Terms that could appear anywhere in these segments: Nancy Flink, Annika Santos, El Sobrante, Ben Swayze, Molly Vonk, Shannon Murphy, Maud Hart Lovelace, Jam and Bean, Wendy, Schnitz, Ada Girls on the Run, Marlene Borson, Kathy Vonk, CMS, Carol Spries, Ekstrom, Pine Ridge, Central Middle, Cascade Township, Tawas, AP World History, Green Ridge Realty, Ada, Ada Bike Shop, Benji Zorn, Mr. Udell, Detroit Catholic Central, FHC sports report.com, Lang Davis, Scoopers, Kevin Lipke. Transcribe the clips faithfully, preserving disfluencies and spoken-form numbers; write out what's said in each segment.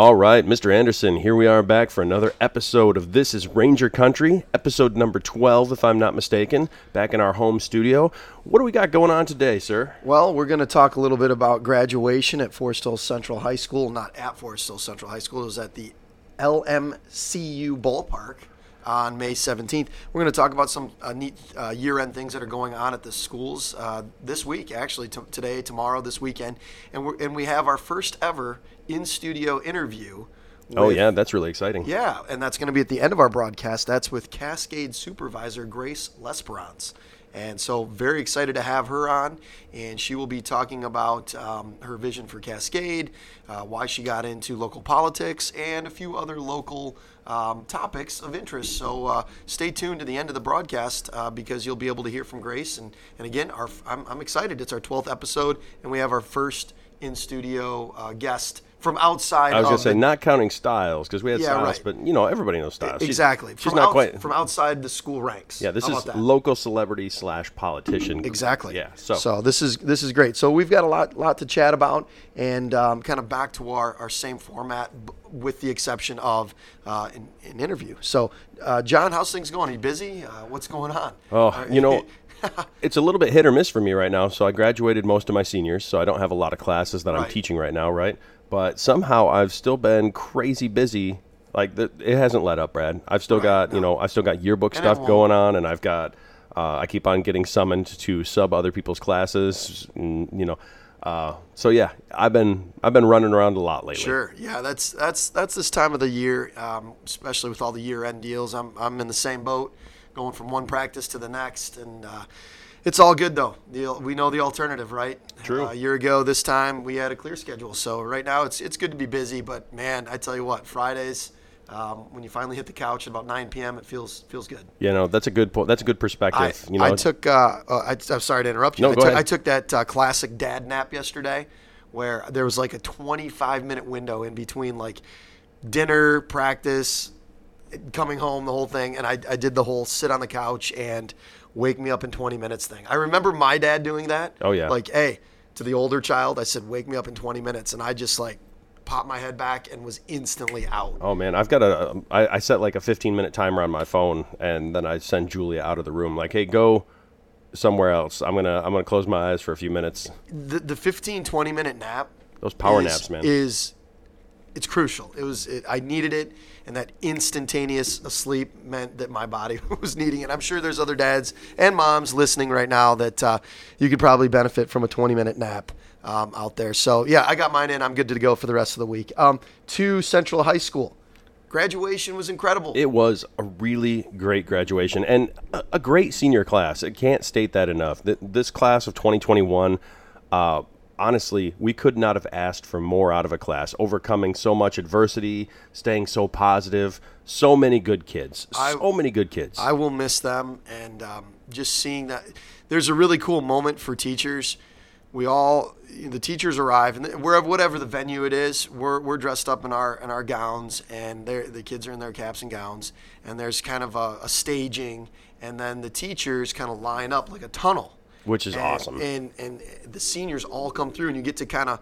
All right, Mister Anderson, here we are back for another episode of This is Ranger Country, episode number twelve, if I'm not mistaken, back in our home studio. What do we got going on today, sir? Well, we're going to talk a little bit about graduation at Forest Hills Central High School. Not at Forest Hills Central High School. It was at the L M C U Ballpark on May seventeenth. We're going to talk about some uh, neat uh, year-end things that are going on at the schools uh, this week, actually, t- today, tomorrow, this weekend. And, we're, and we have our first ever in-studio interview. With, oh, yeah, that's really exciting. Yeah, and that's going to be at the end of our broadcast. That's with Cascade Supervisor Grace Lesperance. And so very excited to have her on, and she will be talking about um, her vision for Cascade, uh, why she got into local politics, and a few other local um, topics of interest. So uh, stay tuned to the end of the broadcast uh, because you'll be able to hear from Grace. And, and again, our, I'm, I'm excited. It's our twelfth episode, and we have our first in-studio uh, guest from outside. I was going to say, the, not counting Styles, because we had yeah, Styles, right. But, you know, everybody knows Styles. Exactly. She's, she's not out, quite... From outside the school ranks. Yeah, this How is local celebrity slash politician. Exactly. Yeah, so. So this is this is great. So we've got a lot lot to chat about, and um, kind of back to our, our same format, b- with the exception of uh, an, an interview. So, uh, John, how's things going? Are you busy? Uh, what's going on? Oh, uh, you know... It's a little bit hit or miss for me right now. So I graduated most of my seniors, so I don't have a lot of classes that right. I'm teaching right now, right? But somehow I've still been crazy busy. Like, the, it hasn't let up, Brad. I've still right, got, no. you know, I've still got yearbook and stuff going on, and I've got, uh, I keep on getting summoned to sub other people's classes, and, you know. Uh, so yeah, I've been I've been running around a lot lately. Sure, yeah, that's that's that's this time of the year, um, especially with all the year-end deals. I'm I'm in the same boat. Going from one practice to the next, and uh, it's all good though. The, we know the alternative, right? True. Uh, a year ago, this time we had a clear schedule, so right now it's it's good to be busy. But man, I tell you what, Fridays um, when you finally hit the couch at about nine p.m., it feels feels good. Yeah, no, that's a good po- that's a good perspective. I, you know, I took. Uh, uh, I, I'm sorry to interrupt you. No, I, go took, ahead. I took that uh, classic dad nap yesterday, where there was like a twenty-five minute window in between like dinner, practice, coming home, the whole thing, and I, I did the whole sit on the couch and wake me up in twenty minutes thing. I remember my dad doing that. Oh, yeah. Like, hey, to the older child, I said, wake me up in twenty minutes, and I just, like, popped my head back and was instantly out. Oh, man, I've got a – I set, like, a fifteen minute timer on my phone, and then I send Julia out of the room, like, hey, go – somewhere else. I'm gonna I'm gonna close my eyes for a few minutes. The, the fifteen, twenty minute nap. Those power is, naps, man. Is – It's crucial. It was. It, I needed it, and that instantaneous sleep meant that my body was needing it. I'm sure there's other dads and moms listening right now that uh, you could probably benefit from a twenty minute nap um, out there. So, yeah, I got mine in. I'm good to go for the rest of the week. Um, to Central High School. Graduation was incredible. It was a really great graduation and a, a great senior class. I can't state that enough. Th- this class of twenty twenty-one uh honestly, we could not have asked for more out of a class, overcoming so much adversity, staying so positive, so many good kids, so I, many good kids. I will miss them, and um, just seeing that. There's a really cool moment for teachers. We all, the teachers arrive, and wherever, whatever the venue it is, we're we're dressed up in our in our gowns, and the kids are in their caps and gowns, and there's kind of a, a staging, and then the teachers kind of line up like a tunnel. Which is and, awesome. And and the seniors all come through, and you get to kind of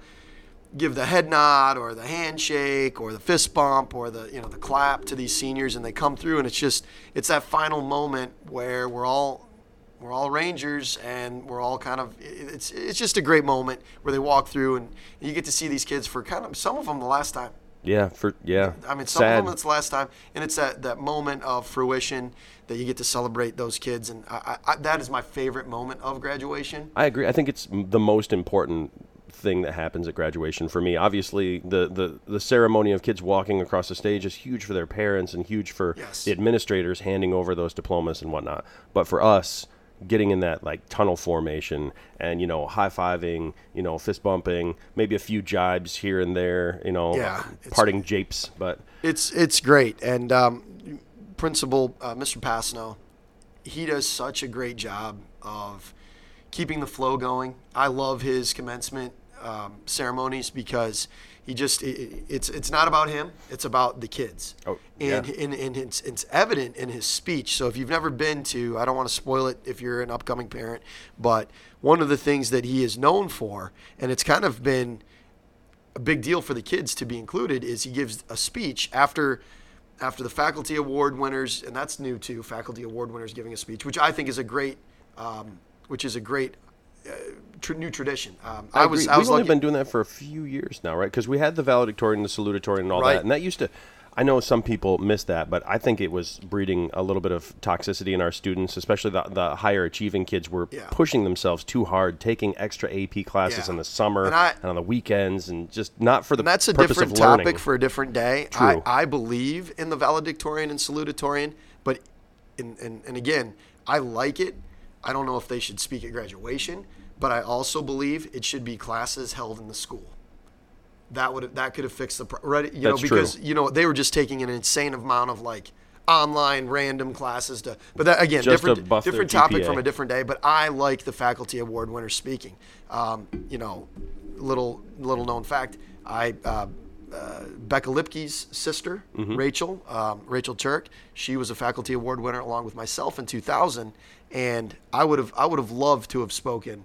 give the head nod or the handshake or the fist bump or the, you know, the clap to these seniors, and they come through, and it's just, it's that final moment where we're all we're all Rangers, and we're all kind of, it's it's just a great moment where they walk through, and you get to see these kids for kind of, some of them the last time. Yeah, for yeah. I mean, some Sad. of them it's the last time, and it's that, that moment of fruition that you get to celebrate those kids, and I, I, that is my favorite moment of graduation. I agree. I think it's the most important thing that happens at graduation for me. Obviously, the, the, the ceremony of kids walking across the stage is huge for their parents and huge for yes. the administrators handing over those diplomas and whatnot. But for us, getting in that like tunnel formation and, you know, high-fiving, you know, fist bumping, maybe a few jibes here and there, you know, yeah, parting japes, but it's it's great. And um principal uh, Mister Pasno, he does such a great job of keeping the flow going. I love his commencement um ceremonies because he just it, it's it's not about him, it's about the kids. Oh, and, yeah. and and it's it's evident in his speech. So if you've never been to, I don't want to spoil it if you're an upcoming parent, but one of the things that he is known for, and it's kind of been a big deal for the kids to be included is he gives a speech after after the faculty award winners, and that's new too, faculty award winners giving a speech, which I think is a great, um, which is a great uh, tr- new tradition. Um, I, I was, I was We've only lucky. been doing that for a few years now, right? Because we had the valedictorian, the salutatorian, and all right. that, and that used to. I know some people miss that, but I think it was breeding a little bit of toxicity in our students, especially the, the higher achieving kids were yeah. pushing themselves too hard, taking extra A P classes yeah. in the summer and, I, and on the weekends, and just not for the purpose of learning. That's a different topic for a different day. True. I, I believe in the valedictorian and salutatorian, but in, in, and again, I like it. I don't know if they should speak at graduation, but I also believe it should be classes held in the school. That would that could have fixed the right, you That's know, because true. you know they were just taking an insane amount of like online random classes to, but that again just different different topic G P A. From a different day. But I like the faculty award winner speaking. Um, you know, little little known fact, I uh, uh, Becca Lipke's sister mm-hmm. Rachel um, Rachel Turk, she was a faculty award winner along with myself in two thousand, and I would have I would have loved to have spoken.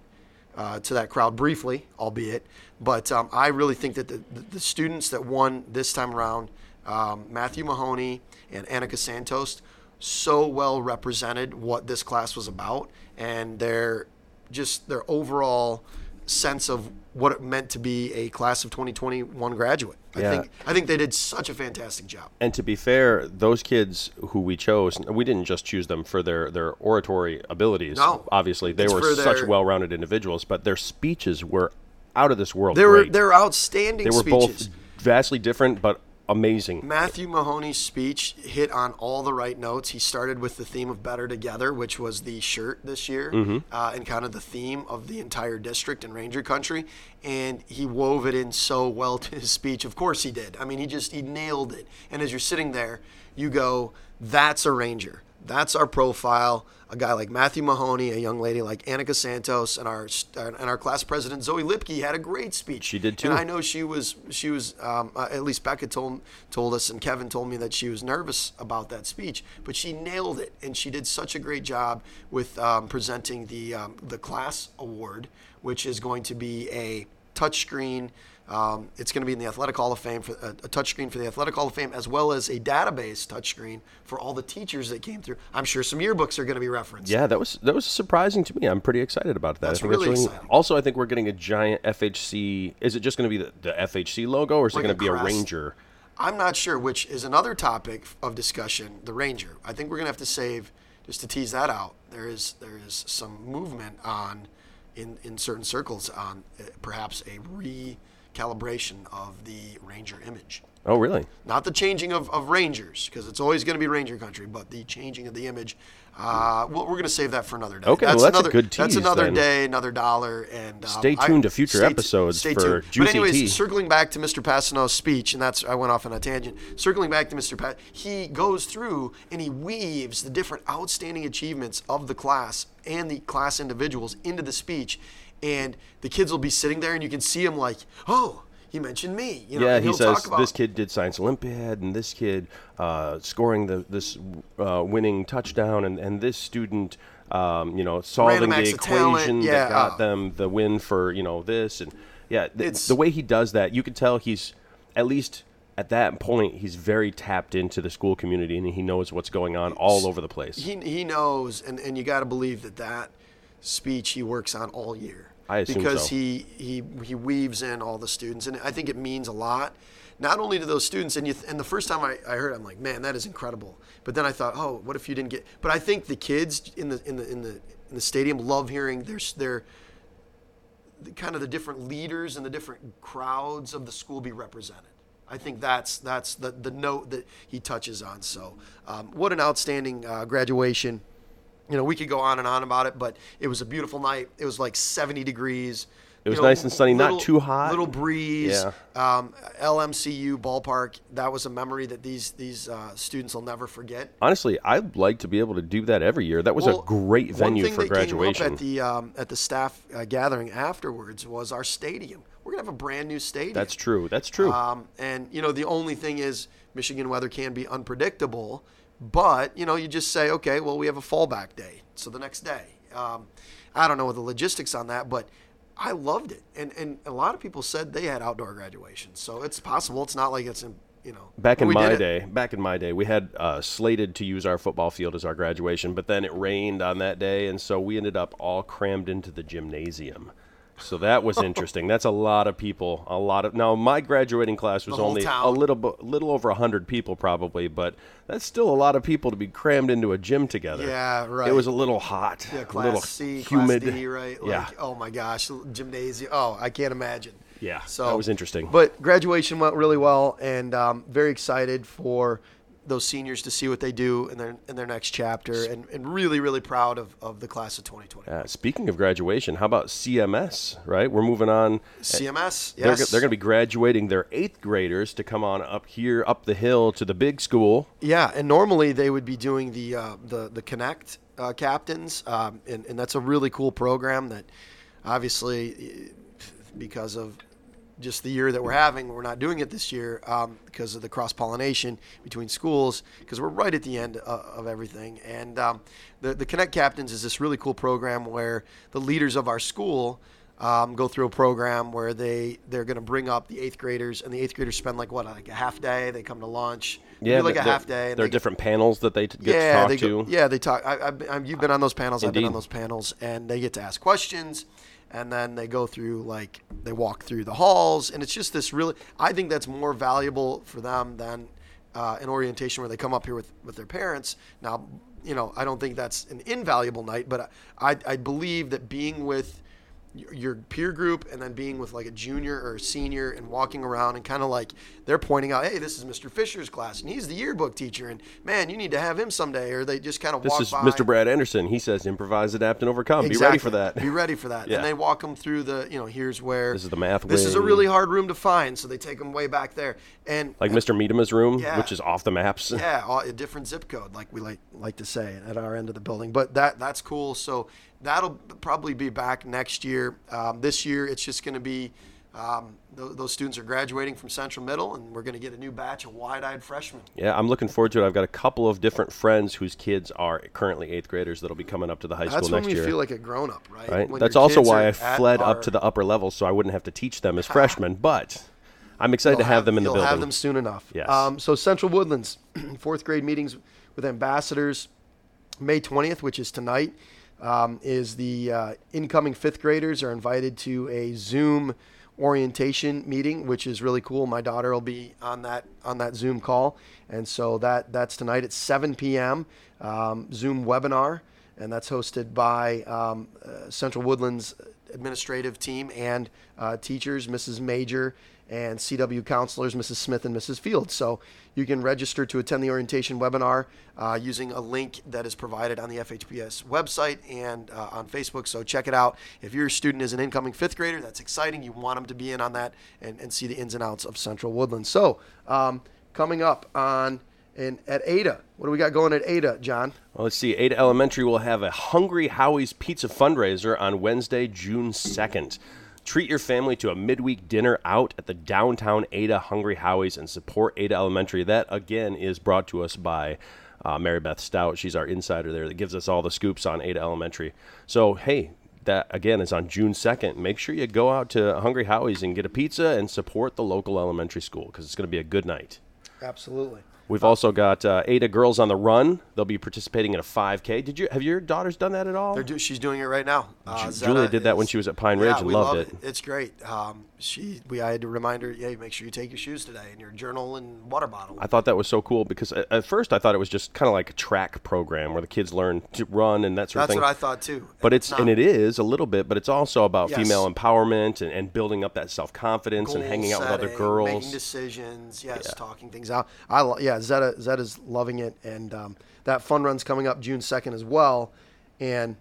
Uh, to that crowd briefly, albeit, but um, I really think that the, the students that won this time around, um, Matthew Mahoney and Annika Santos, so well represented what this class was about and their just their overall sense of what it meant to be a class of twenty twenty-one graduate. I yeah. think I think they did such a fantastic job. And to be fair, those kids who we chose, we didn't just choose them for their, their oratory abilities. No. Obviously, they it's were such their, well-rounded individuals, but their speeches were out of this world. They were they're outstanding speeches. They were speeches. both vastly different, but amazing. Matthew Mahoney's speech hit on all the right notes. He started with the theme of Better Together, which was the shirt this year, mm-hmm. uh, and kind of the theme of the entire district and Ranger Country. And he wove it in so well to his speech. Of course he did. I mean, he just, he nailed it. And as you're sitting there, you go, that's a Ranger. That's our profile. A guy like Matthew Mahoney, a young lady like Annika Santos, and our and our class president Zoe Lipke had a great speech. She did too. And I know she was she was um, uh, at least Becca told told us, and Kevin told me that she was nervous about that speech, but she nailed it, and she did such a great job with um, presenting the um, the class award, which is going to be a touchscreen. Um, it's going to be in the Athletic Hall of Fame, for, a, a touchscreen for the Athletic Hall of Fame, as well as a database touchscreen for all the teachers that came through. I'm sure some yearbooks are going to be referenced. Yeah, that was that was surprising to me. I'm pretty excited about that. That's I think really, that's really exciting. Also, I think we're getting a giant F H C. Is it just going to be the, the F H C logo, or is like it going to be a Ranger? I'm not sure, which is another topic of discussion, the Ranger. I think we're going to have to save, just to tease that out, there is there is some movement on in, in certain circles on uh, perhaps a re- calibration of the Ranger image. Oh, really? Not the changing of, of Rangers, because it's always going to be Ranger Country, but the changing of the image. Uh, well, we're going to save that for another day. Okay, that's, well, that's another, a good tease. That's another then. day, another dollar. And um, Stay tuned I, to future stay, episodes stay for tuned. Juicy But anyways, tea. circling back to Mister Passano's speech, and that's I went off on a tangent. Circling back to Mister Pat, he goes through and he weaves the different outstanding achievements of the class and the class individuals into the speech. And the kids will be sitting there, and you can see them like, oh, he mentioned me. You know, yeah, he says, about, this kid did Science Olympiad, and this kid uh, scoring the this uh, winning touchdown, and, and this student, um, you know, solving the equation yeah, that got uh, them the win for, you know, this. And, yeah, th- the way he does that, you can tell he's at least – at that point, he's very tapped into the school community, and he knows what's going on all over the place. He he knows, and, and you got to believe that that speech he works on all year. I assume because so. he, he he weaves in all the students, and I think it means a lot, not only to those students. And you th- and the first time I, I heard, it, I'm like, man, that is incredible. But then I thought, oh, what if you didn't get? But I think the kids in the in the in the in the stadium love hearing their their kind of the different leaders and the different crowds of the school be represented. I think that's that's the, the note that he touches on. So um, what an outstanding uh, graduation. You know, we could go on and on about it, but it was a beautiful night. It was like seventy degrees. It was you know, nice and sunny, little, not too hot. Little breeze. Yeah. Um, L M C U Ballpark, that was a memory that these these uh, students will never forget. Honestly, I'd like to be able to do that every year. That was well, a great venue for graduation. One thing that came up at the, um, at the staff uh, gathering afterwards was our stadium. We're going to have a brand new stadium. That's true. That's true. Um, and, you know, the only thing is Michigan weather can be unpredictable. But, you know, you just say, okay, well, we have a fallback day. So the next day. Um, I don't know the logistics on that, but I loved it. And and a lot of people said they had outdoor graduations. So it's possible. It's not like it's, in, you know. Back in my day, back in my day, we had uh, slated to use our football field as our graduation, but then it rained on that day. And so we ended up all crammed into the gymnasium. So that was interesting. That's a lot of people. A lot of now, my graduating class was only town. a little, little over a hundred people, probably, but that's still a lot of people to be crammed into a gym together. Yeah, right. It was a little hot, yeah, class a little C, humid, class D, right? Like, yeah. Oh my gosh, gymnasium. Oh, I can't imagine. Yeah. So that was interesting. But graduation went really well, and um, very excited for those seniors to see what they do in their in their next chapter, and, and really, really proud of, of the class of twenty twenty. Uh, speaking of graduation, how about C M S, right? We're moving on. C M S, yes. They're, they're going to be graduating their eighth graders to come on up here, up the hill to the big school. Yeah, and normally they would be doing the uh, the, the Connect uh, captains, um, and, and that's a really cool program that obviously because of just the year that we're having, we're not doing it this year um, because of the cross-pollination between schools, because we're right at the end uh, of everything. And um, the, the Connect Captains is this really cool program where the leaders of our school um, go through a program where they, they're going to bring up the eighth graders, and the eighth graders spend like, what, like a half day? They come to lunch. Yeah, like a half day. There are different panels that they get to talk to. Yeah, they talk. I, I, I, you've been on those panels. I've been on those panels. And they get to ask questions. And then they go through, like, they walk through the halls. And it's just this really, I think that's more valuable for them than uh, an orientation where they come up here with, with their parents. Now, you know, I don't think that's an invaluable night, but I, I believe that being with your peer group and then being with, like, a junior or a senior and walking around and kind of, like, they're pointing out, hey, this is Mister Fisher's class, and he's the yearbook teacher, and, man, you need to have him someday, or they just kind of walk by. This is Mister Brad Anderson. He says, improvise, adapt, and overcome. Exactly. Be ready for that. Be ready for that. Yeah. And they walk them through the, you know, here's where. This is the math wing. This is a really hard room to find, so they take them way back there. And like Mister Miedema's room, yeah, which is off the maps. Yeah, a different zip code, like we like, like to say at our end of the building. But that that's cool, so that'll probably be back next year. Um, this year, it's just going to be um, th- those students are graduating from Central Middle, and we're going to get a new batch of wide-eyed freshmen. Yeah, I'm looking forward to it. I've got a couple of different friends whose kids are currently eighth graders that'll be coming up to the high That's school next year. That's when you feel like a grown-up, right? right? When That's also why I fled our... up to the upper levels so I wouldn't have to teach them as freshmen, but I'm excited you'll to have, have them in the building. You'll have them soon enough. Yes. Um, so Central Woodlands, fourth grade meetings with ambassadors, May twentieth, which is tonight. Um, is the uh, incoming fifth graders are invited to a Zoom orientation meeting, which is really cool. My daughter will be on that on that Zoom call, and so that that's tonight at seven p.m. Um, Zoom webinar, and that's hosted by um, uh, Central Woodlands administrative team and uh, teachers, Missus Major and C W counselors, Missus Smith and Missus Fields. So you can register to attend the orientation webinar uh, using a link that is provided on the F H P S website and uh, on Facebook. So check it out. If your student is an incoming fifth grader, that's exciting. You want them to be in on that and, and see the ins and outs of Central Woodlands. So um, coming up on and at Ada, what do we got going at Ada, John? Well, let's see. Ada Elementary will have a Hungry Howie's Pizza fundraiser on Wednesday, June second. Treat your family to a midweek dinner out at the downtown Ada Hungry Howie's and support Ada Elementary. That, again, is brought to us by uh, Mary Beth Stout. She's our insider there that gives us all the scoops on Ada Elementary. So, hey, that, again, is on June second. Make sure you go out to Hungry Howie's and get a pizza and support the local elementary school because it's going to be a good night. Absolutely. We've also got uh, Ada Girls on the Run. They'll be participating in a five K. Did you have your daughters done that at all? They're do, she's doing it right now. Uh, Julia did that when she was at Pine Ridge yeah, and we loved love it. it. It's great. Um, she we I had to remind her, hey, make sure you take your shoes today and your journal and water bottle. I thought that was so cool because at, at first I thought it was just kind of like a track program where the kids learn to run and that sort That's of thing. That's what I thought too. But it's, it's and it is a little bit, but it's also about yes. female empowerment and, and building up that self-confidence Goal and hanging out setting, with other girls. Making decisions, yes, yeah. talking things out. I yeah. Zeta, Zeta's loving it, and um, that fun run's coming up June second as well. And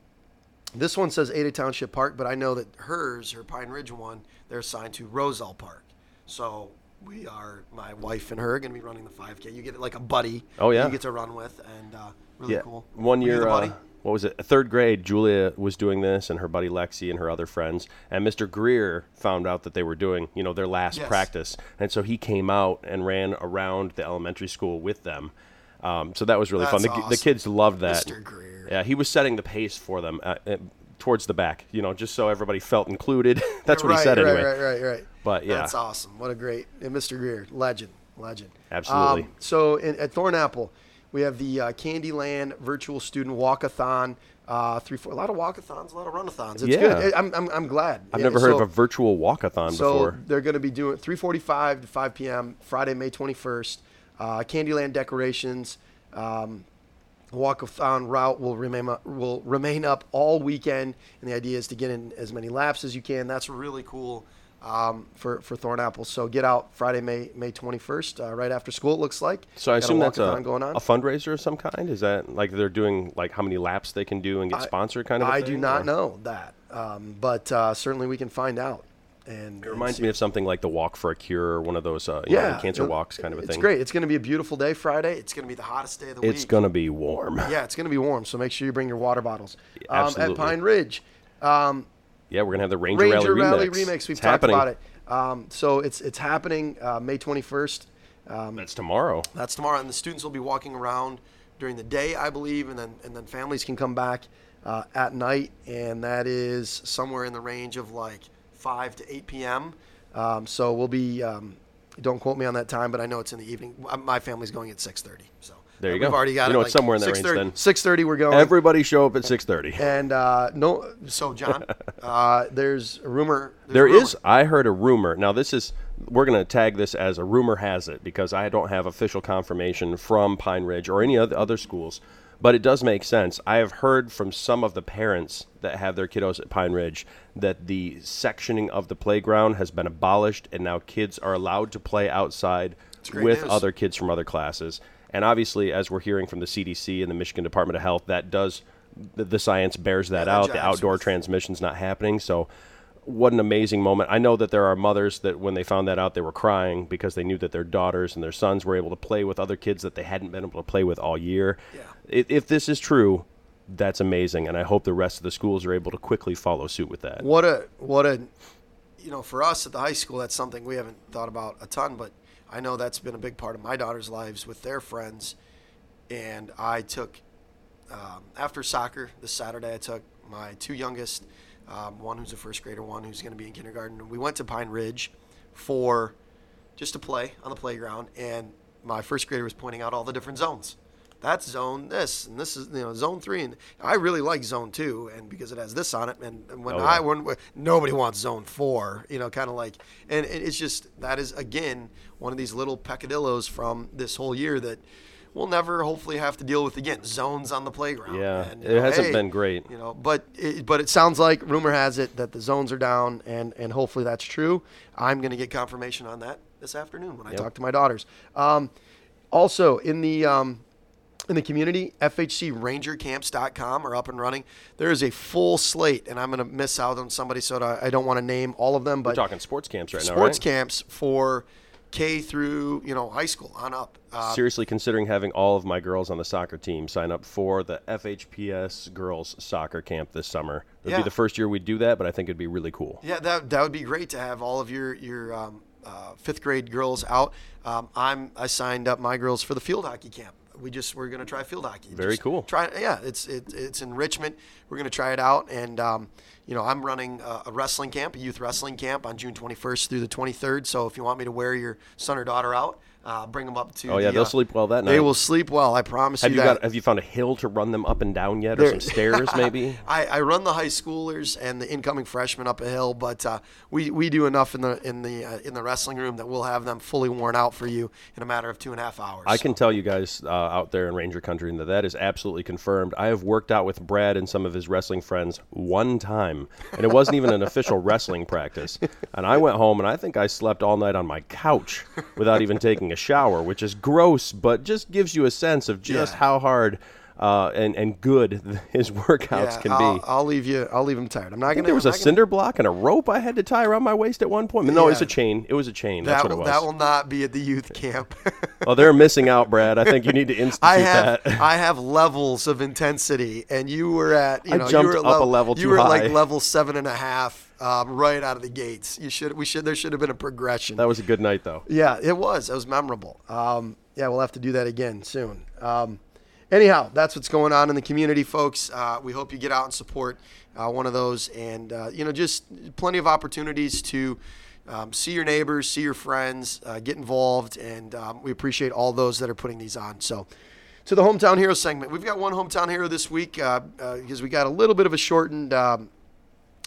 this one says Ada Township Park, but I know that hers, her Pine Ridge one, they're assigned to Roselle Park. So we are, my wife and her, are going to be running the five K. You get like a buddy. Oh yeah, you get to run with, and uh, really yeah. cool. One year, uh, what was it? Third grade, Julia was doing this, and her buddy Lexi and her other friends. And Mister Greer found out that they were doing, you know, their last yes. practice, and so he came out and ran around the elementary school with them. Um, so that was really That's fun. The, awesome. the kids loved that. Mister Greer. Yeah, he was setting the pace for them. Uh, towards the back, you know, just so everybody felt included. That's what right, he said right, anyway. Right, right, right, right. But yeah. That's awesome. What a great, and Mister Greer, legend, legend. Absolutely. Um, so in, at Thornapple, we have the uh, Candyland Virtual Student Walkathon. Uh, three, four, a lot of walkathons, a lot of runathons. It's yeah. good. I'm, I'm, I'm glad. I've never heard so, of a virtual walkathon so before. So they're going to be doing three forty-five to five p.m. Friday, May twenty-first. Uh, Candyland decorations. Um, walkathon route will remain will remain up all weekend, and the idea is to get in as many laps as you can. That's really cool um, for for Thornapple. So get out Friday, May twenty-first, uh, right after school. It looks like. So I Got assume a that's a, going on. a fundraiser of some kind. Is that like they're doing like how many laps they can do and get I, sponsored kind of? I a thing, do not or? know that, um, but uh, certainly we can find out. And it reminds me of something like the Walk for a Cure or one of those uh, you yeah, know, cancer it, walks kind of a it's thing. It's great. It's going to be a beautiful day Friday. It's going to be the hottest day of the week. It's going to be warm. Yeah, it's going to be warm, so make sure you bring your water bottles. Um, Absolutely. At Pine Ridge. Um, yeah, we're going to have the Ranger, Ranger Rally, Rally Remix. Remix. We've it's talked happening. about it. Um, so it's it's happening uh, May twenty-first. Um, that's tomorrow. That's tomorrow, and the students will be walking around during the day, I believe, and then and then families can come back uh, at night, and that is somewhere in the range of like five to eight p.m. Um, so we'll be, um, don't quote me on that time, but I know it's in the evening. My family's going at six thirty. So there you we've go. We've already got you it. Know, like it's somewhere in that range then. six thirty we're going. Everybody show up at six thirty. And uh, no, so John, uh, there's a rumor. There's there a rumor. is. I heard a rumor. Now this is, we're going to tag this as a rumor has it because I don't have official confirmation from Pine Ridge or any other other schools, but it does make sense. I have heard from some of the parents that have their kiddos at Pine Ridge that the sectioning of the playground has been abolished, and now kids are allowed to play outside with news. other kids from other classes. And obviously, as we're hearing from the C D C and the Michigan Department of Health, that does the, the science bears that yeah, out. The outdoor transmission's not happening. So what an amazing moment. I know that there are mothers that when they found that out, they were crying because they knew that their daughters and their sons were able to play with other kids that they hadn't been able to play with all year. Yeah. If this is true, that's amazing, and I hope the rest of the schools are able to quickly follow suit with that. What a what a you know, for us at the high school, that's something we haven't thought about a ton, but I know that's been a big part of my daughter's lives with their friends. And I took um, after soccer this Saturday, I took my two youngest, um, one who's a first grader, one who's going to be in kindergarten. We went to Pine Ridge for just to play on the playground, and my first grader was pointing out all the different zones. That's zone this, and this is, you know, zone three, and I really like zone two, and because it has this on it, and, and when oh, yeah. I when, when, nobody wants zone four, you know, kind of like, and it's just that is again one of these little peccadillos from this whole year that we'll never hopefully have to deal with again. Zones on the playground. Yeah, and, it know, hasn't hey, been great, you know, but it, but it sounds like rumor has it that the zones are down, and and hopefully that's true. I'm gonna get confirmation on that this afternoon when yep. I talk to my daughters. Um, also in the um. In the community, F H C ranger camps dot com are up and running. There is a full slate, and I'm going to miss out on somebody, so I don't want to name all of them. But we're talking sports camps right sports now, right? Sports camps for K through, you know, high school on up. Uh, Seriously considering having all of my girls on the soccer team sign up for the F H P S girls soccer camp this summer. It would yeah. be the first year we'd do that, but I think it'd be really cool. Yeah, that that would be great to have all of your your um, uh, fifth grade girls out. Um, I'm I signed up my girls for the field hockey camp. We just we're gonna try field hockey. Very just cool. Try yeah. It's it, it's in Richmond. We're gonna try it out, and um, you know, I'm running a, a wrestling camp, a youth wrestling camp on June twenty-first through the twenty-third. So if you want me to wear your son or daughter out, uh, bring them up to. Oh yeah, the, they'll uh, sleep well that night. They will sleep well. I promise have you. Have you that. got? Have you found a hill to run them up and down yet, or there, some stairs maybe? I, I run the high schoolers and the incoming freshmen up a hill, but uh, we we do enough in the in the uh, in the wrestling room that we'll have them fully worn out for you in a matter of two and a half hours. I so. can tell you guys uh, out there in Ranger Country, and that that is absolutely confirmed. I have worked out with Brad and some of his wrestling friends one time, and it wasn't even an official wrestling practice. And I went home, and I think I slept all night on my couch without even taking a shower, which is gross, but just gives you a sense of just yeah. how hard uh, and and good his workouts yeah, can I'll, be. I'll leave you. I'll leave him tired. I'm not I gonna. There was I'm a cinder gonna... block and a rope I had to tie around my waist at one point. No, yeah. it's a chain. It was a chain. That That's what will, it was. That will not be at the youth camp. Well, they're missing out, Brad. I think you need to institute I have, that. I have levels of intensity, and you were at. You I know, jumped you were at up level, a level. Too you were high. Like level seven and a half. Um, right out of the gates, you should we should there should have been a progression. That was a good night, though. Yeah, it was. It was memorable. Um, yeah, we'll have to do that again soon. Um, anyhow, that's what's going on in the community, folks. Uh, we hope you get out and support uh, one of those. And, uh, you know, just plenty of opportunities to um, see your neighbors, see your friends, uh, get involved. And um, we appreciate all those that are putting these on. So to the Hometown Hero segment. We've got one Hometown Hero this week uh, uh, because we got a little bit of a shortened um,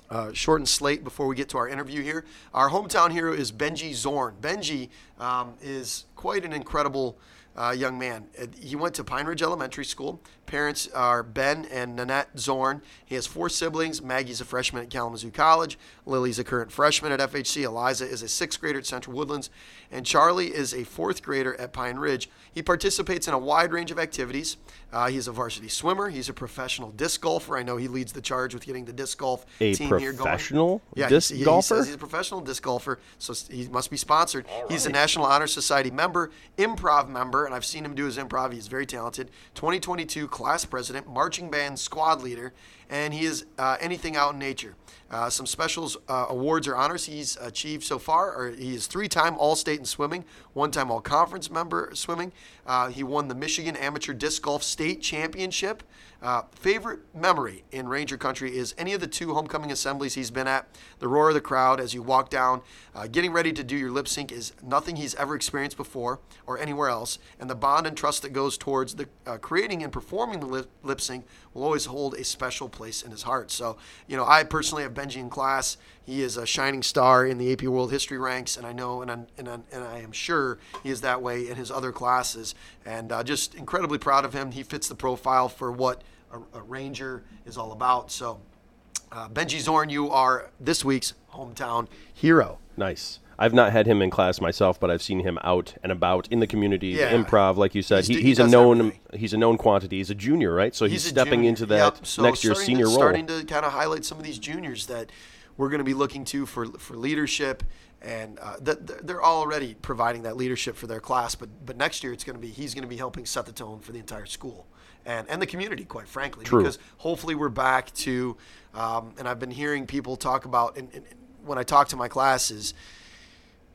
Uh, shortened slate before we get to our interview here. Our hometown hero is Benji Zorn. Benji um, is quite an incredible uh, young man. He went to Pine Ridge Elementary School. Parents are Ben and Nanette Zorn. He has four siblings. Maggie's a freshman at Kalamazoo College. Lily's a current freshman at F H C. Eliza is a sixth grader at Central Woodlands. And Charlie is a fourth grader at Pine Ridge. He participates in a wide range of activities. Uh, he's a varsity swimmer. He's a professional disc golfer. I know he leads the charge with getting the disc golf a team here going. A professional yeah, disc he, he, golfer? He says he's a professional disc golfer, so he must be sponsored. Right. He's a National Honor Society member, improv member, and I've seen him do his improv. He's very talented. twenty twenty-two class president, marching band squad leader, and he is uh, anything out in nature. Uh, some specials, uh, awards, or honors he's achieved so far are he is three-time All-State in swimming, one-time All-Conference member swimming. Uh, he won the Michigan Amateur Disc Golf State Championship. Uh, favorite memory in Ranger Country is any of the two homecoming assemblies he's been at. The roar of the crowd as you walk down, uh, getting ready to do your lip sync is nothing he's ever experienced before or anywhere else, and the bond and trust that goes towards the uh, creating and performing the lip, lip sync will always hold a special place in his heart. So, you know, I personally have Benji in class. He is a shining star in the A P World History ranks, and I know and I'm, and, I'm, and I am sure he is that way in his other classes, and uh, just incredibly proud of him. He fits the profile for what a Ranger is all about. So uh, Benji Zorn, you are this week's hometown hero. Nice. I've not had him in class myself, but I've seen him out and about in the community, yeah. improv, like you said. He's, he, he's he a known everything. He's a known quantity. He's a junior, right? So he's, he's stepping junior. into that yep. so next year's senior to, role. Starting to kind of highlight some of these juniors that we're going to be looking to for for leadership, and uh, th- they're already providing that leadership for their class. But but next year it's going to be he's going to be helping set the tone for the entire school. And, and the community, quite frankly, True. because hopefully we're back to, um, and I've been hearing people talk about, and, and when I talk to my classes,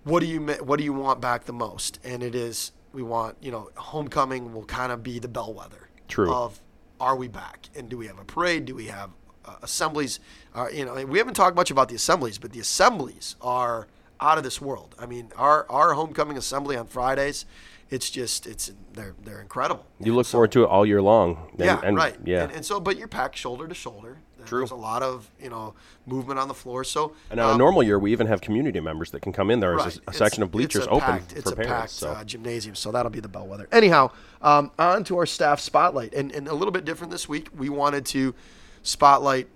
what do you what do you want back the most? And it is, we want, you know, homecoming will kind of be the bellwether True. of are we back? And do we have a parade? Do we have uh, assemblies? Uh, you know, and we haven't talked much about the assemblies, but the assemblies are out of this world. I mean, our our homecoming assembly on Fridays, It's just it's they're they're incredible. You look so, forward to it all year long. And, yeah, and, right. Yeah, and, and so but you're packed shoulder to shoulder. True. There's a lot of you know movement on the floor. So and on um, a normal year, we even have community members that can come in. There is right. a, a section of bleachers open packed, for it's parents. It's a packed so. uh, gymnasium, so that'll be the bellwether. Anyhow, um, on to our staff spotlight, and and a little bit different this week. We wanted to spotlight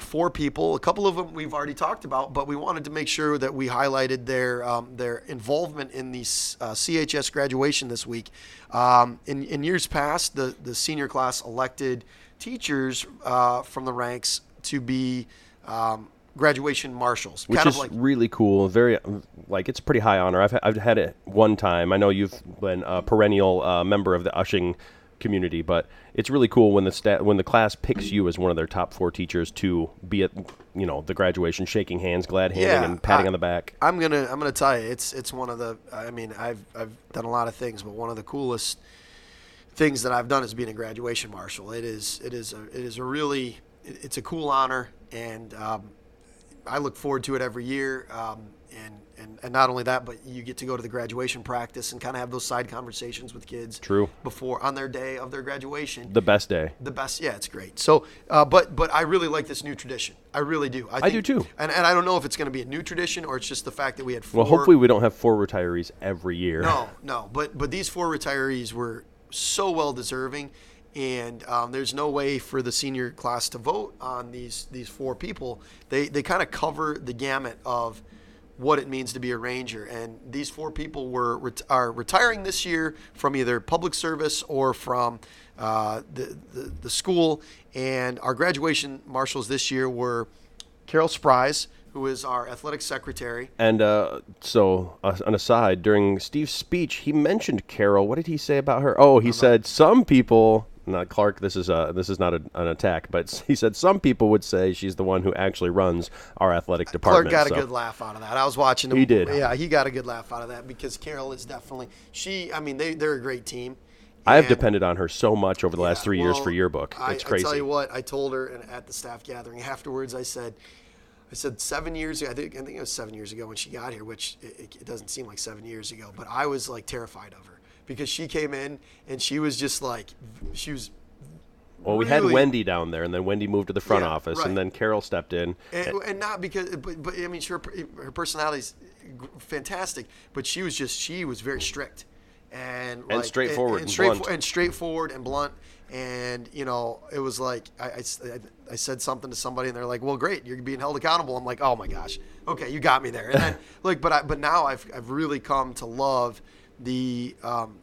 four people. A couple of them we've already talked about, but we wanted to make sure that we highlighted their um, their involvement in the uh, C H S graduation this week. Um, in, in years past, the, the senior class elected teachers uh, from the ranks to be um, graduation marshals. Which kind is of like, really cool. Very like it's a pretty high honor. I've, I've had it one time. I know you've been a perennial uh, member of the Ushing community, but it's really cool when the stat when the class picks you as one of their top four teachers to be at you know the graduation, shaking hands, glad handing, yeah, and patting I, on the back. I'm gonna I'm gonna tell you it's it's one of the I mean I've I've done a lot of things, but one of the coolest things that I've done is being a graduation marshal. It is it is a it is a really it's a cool honor, and um, I look forward to it every year. Um, and And, and not only that, but you get to go to the graduation practice and kind of have those side conversations with kids. True. Before on their day of their graduation. The best day. The best. Yeah, it's great. So, uh, but but I really like this new tradition. I really do. I, think, I do too. And and I don't know if it's going to be a new tradition or it's just the fact that we had four. Well, hopefully we don't have four retirees every year. No, no. But but these four retirees were so well deserving, and um, there's no way for the senior class to vote on these these four people. They they kind of cover the gamut of what it means to be a Ranger, and these four people were are retiring this year from either public service or from uh, the, the the school. And our graduation marshals this year were Carol Spries, who is our athletic secretary. And uh, so, uh, an aside, during Steve's speech, he mentioned Carol. What did he say about her? Oh, he I'm said not- some people. Not Clark. This is a this is not a, an attack, but he said some people would say she's the one who actually runs our athletic department. Clark got so. a good laugh out of that. I was watching him. He did. Yeah, he got a good laugh out of that because Carol is definitely she. I mean, they they're a great team, I have depended on her so much over the yeah, last three well, years for yearbook. It's I, crazy. I tell you what, I told her at the staff gathering afterwards, I said, I said seven years ago, I think, I think it was seven years ago when she got here, which it, it doesn't seem like seven years ago, but I was like terrified of her because she came in and she was just like, she was Well, we really? had Wendy down there, and then Wendy moved to the front yeah, office, right. and then Carol stepped in. And, and not because, but, but I mean, her her personality's fantastic, but she was just she was very strict, and and like, straightforward, and, and, straight, and straightforward and blunt. And you know, it was like I, I, I said something to somebody, and they're like, "Well, great, you're being held accountable." I'm like, "Oh my gosh, okay, you got me there." And then, like, but I, but now I've I've really come to love the um,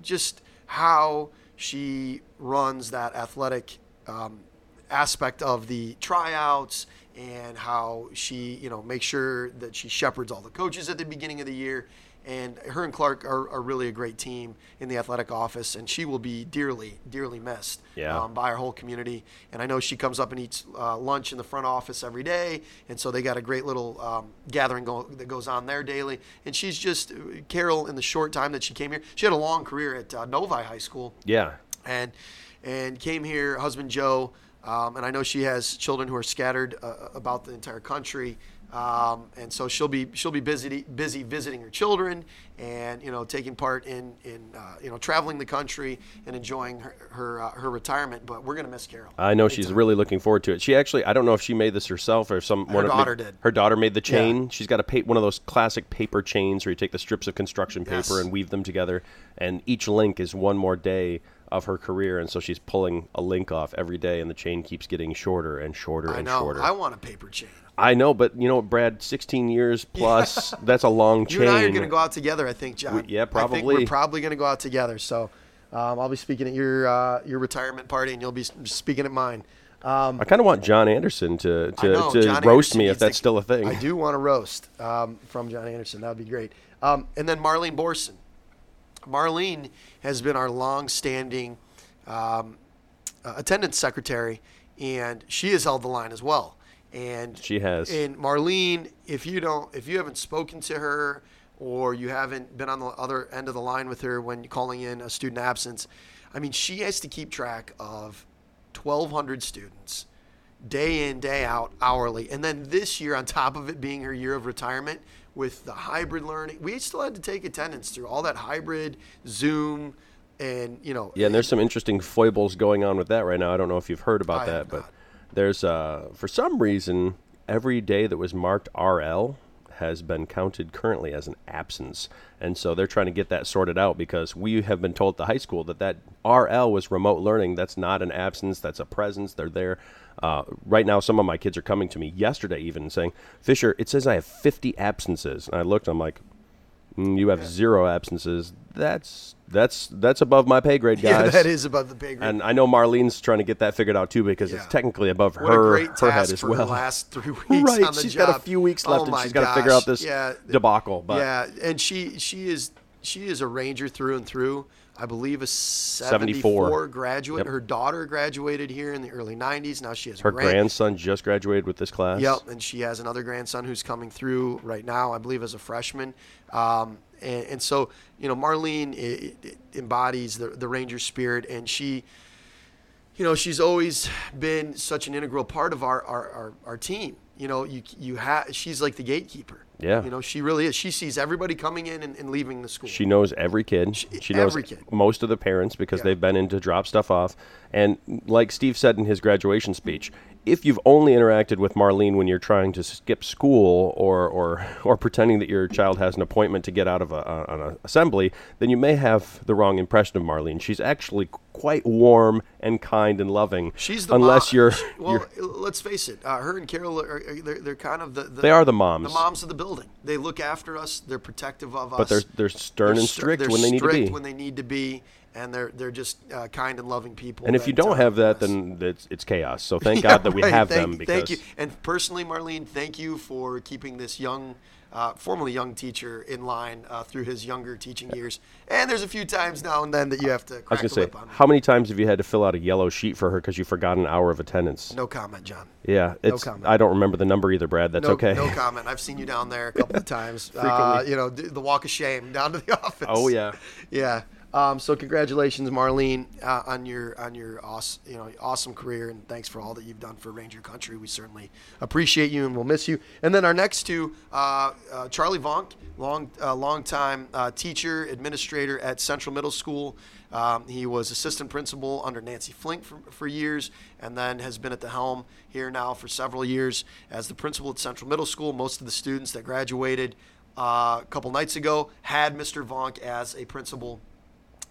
just how she runs that athletic um, aspect of the tryouts and how she, you know, makes sure that she shepherds all the coaches at the beginning of the year. And her and Clark are, are really a great team in the athletic office, and she will be dearly, dearly missed yeah. um, by our whole community. And I know she comes up and eats uh, lunch in the front office every day, and so they got a great little um, gathering go- that goes on there daily. And she's just – Carol, in the short time that she came here, she had a long career at uh, Novi High School. Yeah. And and came here, husband Joe, um, and I know she has children who are scattered uh, about the entire country. Um, and so she'll be she'll be busy busy visiting her children, and you know taking part in in uh, you know traveling the country and enjoying her her, uh, her retirement. But we're gonna miss Carol. I know she's time. really looking forward to it. She actually I don't know if she made this herself or some her one daughter ma- did. Her daughter made the chain. Yeah. She's got a pa- one of those classic paper chains where you take the strips of construction paper yes. and weave them together, and each link is one more day of her career, and so she's pulling a link off every day, and the chain keeps getting shorter and shorter and I know. shorter. I want a paper chain. I know, but you know, Brad, sixteen years plus, yeah. that's a long chain. You and I are going to go out together, I think, John. We, yeah, probably. I think we're probably going to go out together, so um, I'll be speaking at your uh, your retirement party, and you'll be speaking at mine. Um, I kind of want John Anderson to, to, know, to John roast Anderson me if that's to, still a thing. I do want to roast um, from John Anderson. That would be great. Um, and then Marlene Borson. Marlene has been our long-standing um, uh, attendance secretary, and she has held the line as well. And she has. And Marlene, if you don't, if you haven't spoken to her, or you haven't been on the other end of the line with her when calling in a student absence, I mean, she has to keep track of twelve hundred students, day in, day out, hourly. And then this year, on top of it being her year of retirement, with the hybrid learning, we still had to take attendance through all that hybrid Zoom, and you know. Yeah, and there's some interesting foibles going on with that right now. I don't know if you've heard about I that, but. Not. There's, uh, for some reason, every day that was marked R L has been counted currently as an absence. And so they're trying to get that sorted out because we have been told at the high school that that R L was remote learning. That's not an absence. That's a presence. They're there. Uh, right now, some of my kids are coming to me yesterday even saying, Fisher, it says I have fifty absences. And I looked, I'm like, mm, you have yeah. zero absences. That's that's that's above my pay grade, guys. Yeah, that is above the pay grade. And I know Marlene's trying to get that figured out too because yeah. it's technically above what her, a great task her head as for well. The last three weeks right. on the she's job. Got a few weeks left, oh and she's gosh. got to figure out this yeah. debacle. But yeah, and she she is she is a Ranger through and through. I believe a seventy-four graduate. Yep. Her daughter graduated here in the early nineties. Now she has her grand- grandson just graduated with this class. Yep, and she has another grandson who's coming through right now, I believe, as a freshman. Um, and, and so, you know, Marlene it, it embodies the, the Ranger spirit, and she, you know, she's always been such an integral part of our our, our, our team. You know, you you have she's like the gatekeeper. Yeah. You know, she really is. She sees everybody coming in and, and leaving the school. She knows every kid. She, she knows every kid. Most of the parents because yeah. they've been in to drop stuff off. And like Steve said in his graduation speech, if you've only interacted with Marlene when you're trying to skip school or or, or pretending that your child has an appointment to get out of a, a, an assembly, then you may have the wrong impression of Marlene. She's actually quite warm and kind and loving. She's the unless mom. You're well. You're, let's face it. Uh, her and Carol are they're, they're kind of the, the they are the moms. The moms of the building. They look after us. They're protective of us. But they're they're stern they're and strict st- when they need to be. Strict when they need to be. And they're they're just uh, kind and loving people. And if you don't have that, then it's, it's chaos. So thank yeah, God that we right. have thank, them. Because... Thank you. And personally, Marlene, thank you for keeping this young, uh, formerly young teacher in line uh, through his younger teaching years. And there's a few times now and then that you have to crack I was gonna the whip say, on him. How many times have you had to fill out a yellow sheet for her because you forgot an hour of attendance? No comment, John. Yeah. It's, no comment. I don't remember the number either, Brad. That's no, okay. No comment. I've seen you down there a couple of times. Uh, you know, the walk of shame down to the office. Oh, yeah. Yeah. Um, so congratulations, Marlene, uh, on your on your awesome you know awesome career, and thanks for all that you've done for Ranger Country. We certainly appreciate you, and we'll miss you. And then our next two, uh, uh, Charlie Vonk, long uh, long time uh, teacher, administrator at Central Middle School. Um, he was assistant principal under Nancy Flink for, for years, and then has been at the helm here now for several years as the principal at Central Middle School. Most of the students that graduated uh, a couple nights ago had Mister Vonk as a principal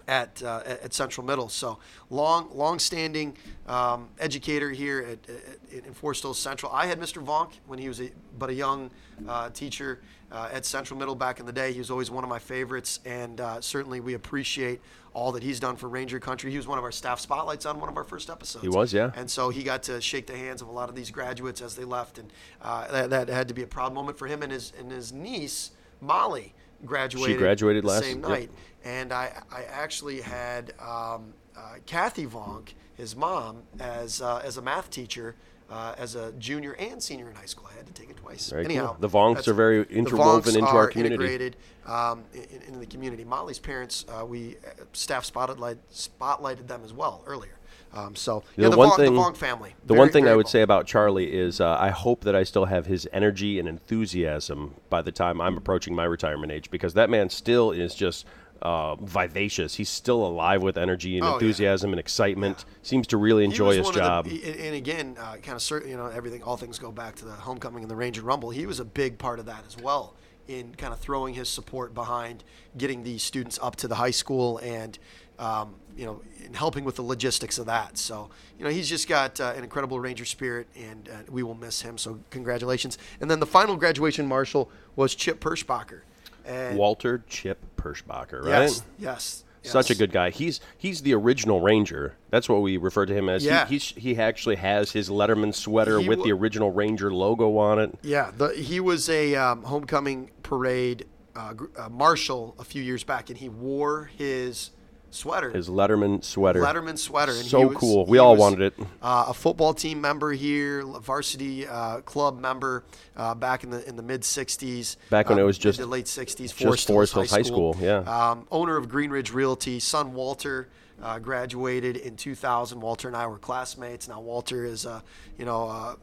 at uh, at Central Middle. So long, long-standing um, educator here at, at, at in Forest Hills Central. I had Mister Vonk when he was a, but a young uh, teacher uh, at Central Middle back in the day. He was always one of my favorites, and uh, certainly we appreciate all that he's done for Ranger Country. He was one of our staff spotlights on one of our first episodes. He was, yeah. And so he got to shake the hands of a lot of these graduates as they left, and uh, that, that had to be a proud moment for him and his and his niece Molly. Graduated. She graduated the last same night, yep. And I, I actually had um, uh, Kathy Vonk, his mom, as uh, as a math teacher, uh, as a junior and senior in high school. I had to take it twice. Very Anyhow, cool. The Vonks are very interwoven into our community. Integrated um, in, in the community. Molly's parents, uh, we staff spotlighted spotlighted them as well earlier. Um, so yeah, the, the, one Vonk, thing, the Vonk family. The very, one thing I would Vonk. say about Charlie is uh, I hope that I still have his energy and enthusiasm by the time I'm approaching my retirement age, because that man still is just uh, vivacious. He's still alive with energy and oh, enthusiasm yeah. and excitement. Yeah. Seems to really enjoy his job. The, and again, uh, kind of certain, you know, everything. All things go back to the homecoming and the Ranger Rumble. He was a big part of that as well, in kind of throwing his support behind getting the students up to the high school and, um, you know, and helping with the logistics of that. So, you know, he's just got uh, an incredible Ranger spirit, and uh, we will miss him. So congratulations. And then the final graduation marshal was Chip Pershbacher. And Walter Chip Pershbacher, right? Yes, yes. Yes. Such a good guy. He's he's the original Ranger. That's what we refer to him as. Yeah. He he's, he actually has his Letterman sweater he with w- the original Ranger logo on it. Yeah, the, he was a um, homecoming parade uh, uh, marshal a few years back, and he wore his sweater. His Letterman sweater. Letterman sweater. And so he was, cool. We he all was, wanted it. Uh, a football team member here, varsity uh, club member uh, back in the in the mid sixties. Back when um, it was just the late sixties. Forest Hills High, High School. School. Yeah. Um, owner of Green Ridge Realty. Son Walter uh, graduated in two thousand. Walter and I were classmates. Now Walter is a uh, you know uh,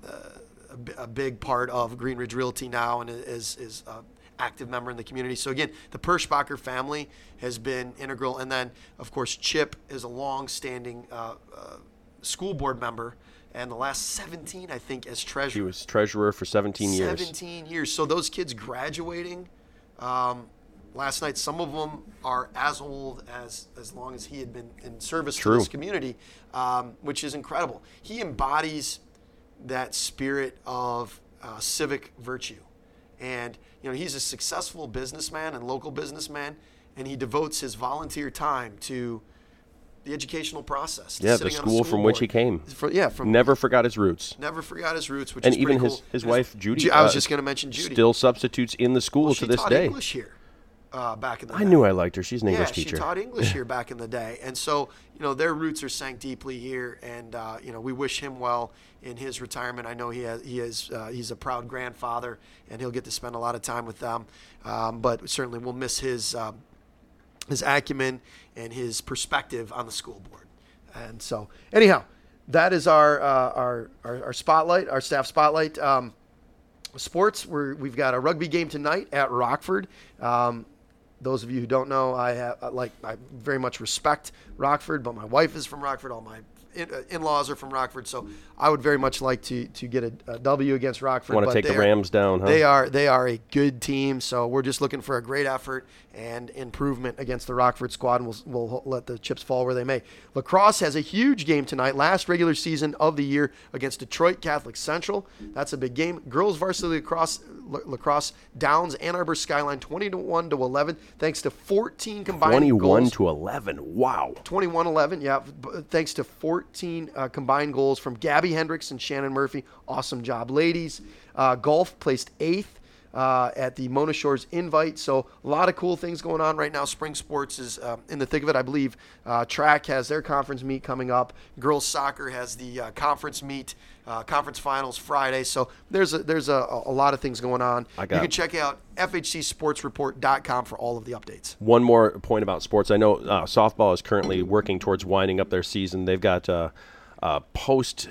a, a big part of Green Ridge Realty now, and is is. Uh, active member in the community. So again, the Pershbacher family has been integral. And then, of course, Chip is a long-standing uh, uh, school board member, and the last seventeen, I think, as treasurer. He was treasurer for seventeen years. seventeen years. So those kids graduating um, last night, some of them are as old as, as long as he had been in service True. to this community, um, which is incredible. He embodies that spirit of uh, civic virtue. And, you know, he's a successful businessman and local businessman, and he devotes his volunteer time to the educational process. Yeah, the school, school from board. which he came. For, yeah, from never forgot his roots. Never forgot his roots, which and is pretty cool. And even his his wife Judy. I was uh, just going to mention Judy. Still substitutes in the school well, to this day. She taught English here uh, back in the I day. I knew I liked her. She's an English yeah, teacher. Yeah, she taught English here back in the day, and so you know their roots are sank deeply here. And uh, you know we wish him well in his retirement. I know he has, he is uh, he's a proud grandfather, and he'll get to spend a lot of time with them. Um, but certainly we'll miss his um, his acumen and his perspective on the school board. And so anyhow, that is our uh, our, our our spotlight, our staff spotlight. Um, sports. We're, we've got a rugby game tonight at Rockford. Um, Those of you who don't know, I have like I very much respect Rockford, but my wife is from Rockford. All my in-laws are from Rockford, so I would very much like to to get a, a W against Rockford. Want to take the are, Rams down? Huh? They are they are a good team, so we're just looking for a great effort and improvement against the Rockford squad, and we'll we'll let the chips fall where they may. Lacrosse has a huge game tonight, last regular season of the year against Detroit Catholic Central. That's a big game. Girls varsity lacrosse. Lacrosse downs Ann Arbor Skyline twenty-one to eleven, thanks to fourteen combined twenty-one goals. twenty-one to eleven, wow. twenty-one eleven, yeah, thanks to fourteen uh, combined goals from Gabby Hendricks and Shannon Murphy. Awesome job, ladies. Uh, golf placed eighth. uh, at the Mona Shores Invite. So a lot of cool things going on right now. Spring sports is uh, in the thick of it. I believe uh, track has their conference meet coming up. Girls soccer has the uh, conference meet, uh, conference finals Friday. So there's a, there's a, a lot of things going on. You can check out F H C sports report dot com for all of the updates. One more point about sports. I know uh, softball is currently working towards winding up their season. They've got uh, uh, post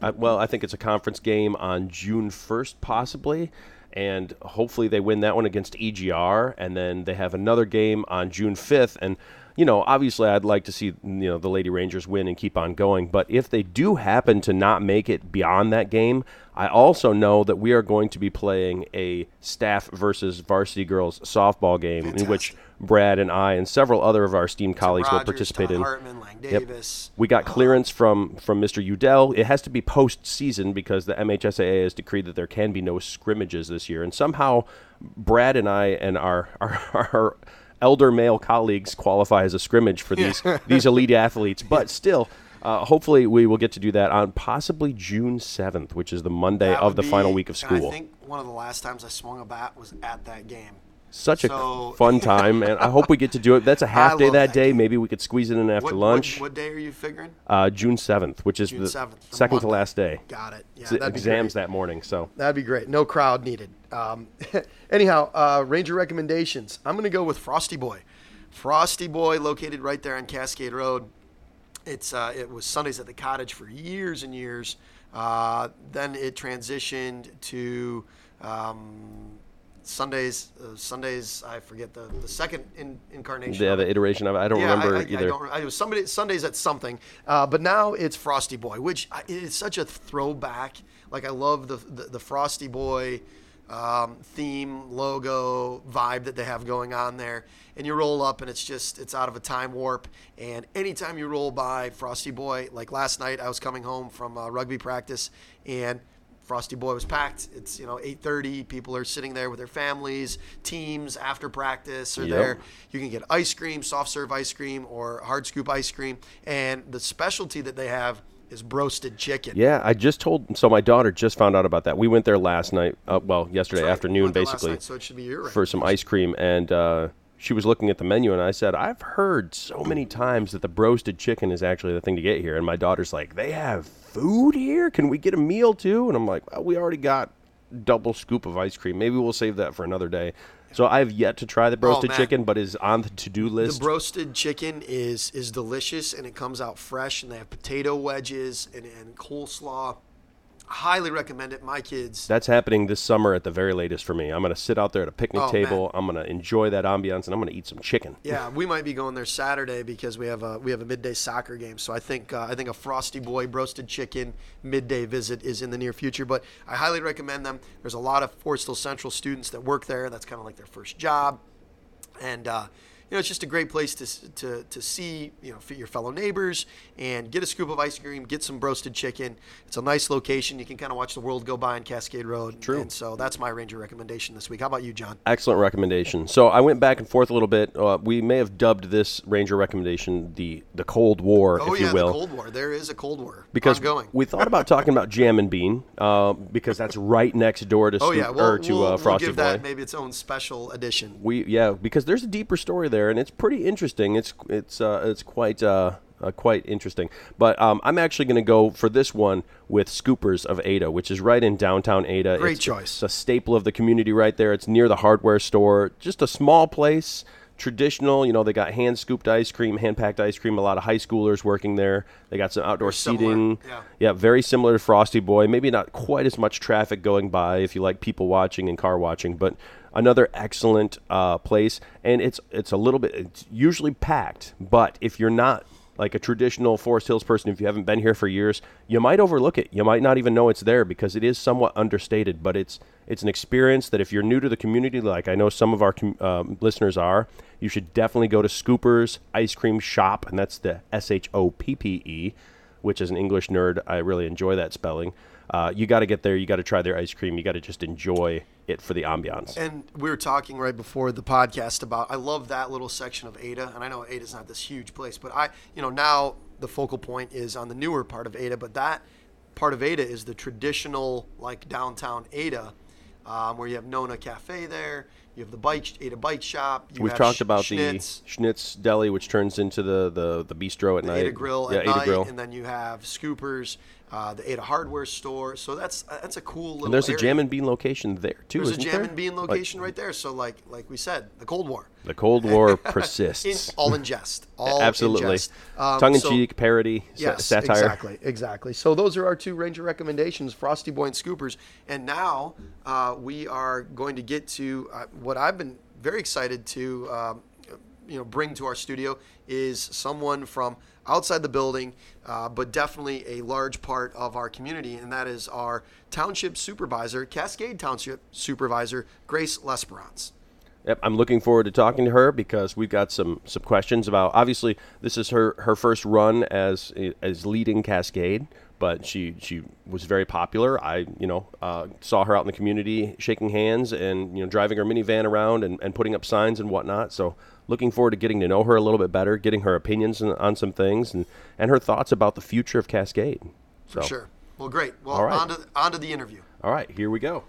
uh, – well, I think it's a conference game on June first possibly, and hopefully they win that one against E G R, and then they have another game on June fifth. And, you know, obviously I'd like to see, you know, the Lady Rangers win and keep on going, but if they do happen to not make it beyond that game, I also know that we are going to be playing a staff versus varsity girls softball game. Fantastic. In which Brad and I and several other of our esteemed colleagues Rogers, will participate Tom in. Hartman, Lang Davis. Yep. We got clearance from, from Mister Udell. It has to be postseason because the M H S A A has decreed that there can be no scrimmages this year. And somehow Brad and I and our our, our elder male colleagues qualify as a scrimmage for these, these elite athletes. But still, uh, hopefully we will get to do that on possibly June seventh, which is the Monday that of the be, final week of school. I think one of the last times I swung a bat was at that game. Such so, a fun time, and I hope we get to do it. That's a half day that, that day. Game. Maybe we could squeeze it in after what, lunch. What, what day are you figuring? Uh, June seventh, which is June seventh, the second Monday. To last day. Got it. Yeah, so that'd exams be that morning. So that'd be great. No crowd needed. Um, anyhow, uh, Ranger recommendations. I'm going to go with Frosty Boy. Frosty Boy, located right there on Cascade Road. It's uh, it was Sundays at the Cottage for years and years. Uh, then it transitioned to... Um, Sundays, uh, Sundays. I forget the, the second in, incarnation. Yeah, the iteration of it. I don't yeah, remember I, I, either. I don't, I, it was somebody Sundays at something, uh, but now it's Frosty Boy, which I, it's such a throwback. Like I love the the, the Frosty Boy um, theme, logo, vibe that they have going on there. And you roll up, and it's just it's out of a time warp. And anytime you roll by Frosty Boy, like last night, I was coming home from uh, rugby practice, and Frosty Boy was packed. It's, you know, eight thirty. People are sitting there with their families, teams after practice are yep. there. You can get ice cream, soft serve ice cream, or hard scoop ice cream. And the specialty that they have is broasted chicken. Yeah, I just told, so my daughter just found out about that. We went there last night, uh, well, yesterday right. afternoon, we basically, night, so it should be your right. for some ice cream. And uh, she was looking at the menu, and I said, I've heard so many times that the broasted chicken is actually the thing to get here. And my daughter's like, they have food here? Can we get a meal too? And I'm like, well, we already got double scoop of ice cream. Maybe we'll save that for another day. So I've yet to try the broasted oh, chicken, but is on the to-do list. The broasted chicken is is delicious, and it comes out fresh, and they have potato wedges and, and coleslaw. Highly recommend it. My kids. That's happening this summer at the very latest for me. I'm going to sit out there at a picnic oh, table. Man. I'm going to enjoy that ambiance, and I'm going to eat some chicken. Yeah, we might be going there Saturday because we have a we have a midday soccer game. So I think uh, I think a Frosty Boy broasted chicken midday visit is in the near future. But I highly recommend them. There's a lot of Forest Hills Central students that work there. That's kind of like their first job, and uh, you know it's just a great place to to to see you know your fellow neighbors and get a scoop of ice cream, get some broasted chicken. It's a nice location. You can kind of watch the world go by on Cascade Road. True. And so that's my Ranger recommendation this week. How about you, John? Excellent recommendation. So I went back and forth a little bit. Uh, we may have dubbed this Ranger recommendation the the Cold War, oh, if yeah, you will. Oh yeah, the Cold War. There is a Cold War. Because ongoing. We thought about talking about Jam and Bean uh, because that's right next door to oh, Scoop, yeah. we'll, or to we'll, uh, Frosty Boy. We'll give Boy. That maybe its own special edition. We yeah because there's a deeper story there. There and it's pretty interesting. It's it's uh, it's quite uh, uh, quite interesting. But um, I'm actually going to go for this one with Scoopers of Ada, which is right in downtown Ada. Great it's, choice. It's a staple of the community right there. It's near the hardware store. Just a small place, traditional. You know, they got hand scooped ice cream, hand packed ice cream. A lot of high schoolers working there. They got some outdoor seating. Yeah. yeah, very similar to Frosty Boy. Maybe not quite as much traffic going by if you like people watching and car watching, but. Another excellent uh, place, and it's it's a little bit, it's usually packed, but if you're not like a traditional Forest Hills person, if you haven't been here for years, you might overlook it. You might not even know it's there because it is somewhat understated, but it's it's an experience that if you're new to the community, like I know some of our com- uh, listeners are, you should definitely go to Scoopers Ice Cream Shop, and that's the S H O P P E, which is an English nerd. I really enjoy that spelling. Uh, you got to get there. You got to try their ice cream. You got to just enjoy it for the ambiance. And we were talking right before the podcast about I love that little section of Ada. And I know Ada's not this huge place, but I, you know, now the focal point is on the newer part of Ada. But that part of Ada is the traditional, like downtown Ada. um, where you have Nona Cafe there. You have the bike, Ada Bike Shop. You We've have talked about Schnitz. the Schnitz Deli, which turns into the, the, the bistro at the night. Ada Grill yeah, at Ada night. Grill. And then you have Scoopers, uh, the Ada Hardware Store. So that's that's a cool little And there's area. a Jam and Bean location there, too, There's isn't a Jam there? and Bean location like, right there. So like like we said, the Cold War. The Cold War persists. In, all in jest. All Absolutely. in jest. Um, Tongue-in-cheek, so, parody, yes, sa- satire. exactly, exactly. So those are our two Ranger recommendations, Frosty Boy and Scoopers. And now uh, we are going to get to... Uh, What I've been very excited to, um, you know, bring to our studio is someone from outside the building, uh, but definitely a large part of our community, and that is our Township Supervisor, Cascade Township Supervisor, Grace Lesperance. Yep, I'm looking forward to talking to her because we've got some, some questions about, obviously, this is her, her first run as as leading Cascade, but she, she was very popular. I, you know, uh, saw her out in the community shaking hands and, you know, driving her minivan around and, and putting up signs and whatnot. So looking forward to getting to know her a little bit better, getting her opinions on, on some things and, and her thoughts about the future of Cascade. So. For sure. Well, great. Well, All right. on to, on to the interview. All right, here we go.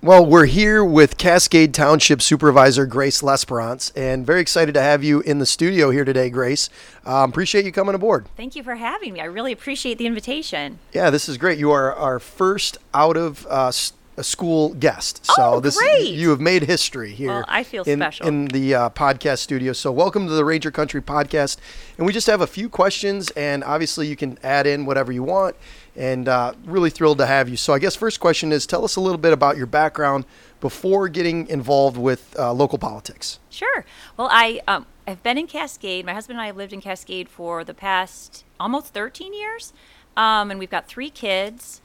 Well, we're here with Cascade Township Supervisor Grace Lesperance, and very excited to have you in the studio here today, Grace. Um, appreciate you coming aboard. Thank you for having me. I really appreciate the invitation. Yeah, this is great. You are our first out of uh, school guest. So oh, this great. You have made history here. Well, I feel in, special. In the uh, podcast studio. So welcome to the Ranger Country podcast. And we just have a few questions, and obviously you can add in whatever you want. And uh, really thrilled to have you. So I guess first question is, tell us a little bit about your background before getting involved with uh, local politics. Sure. Well, I um, have been in Cascade. My husband and I have lived in Cascade for the past almost thirteen years. Um, and we've got three kids,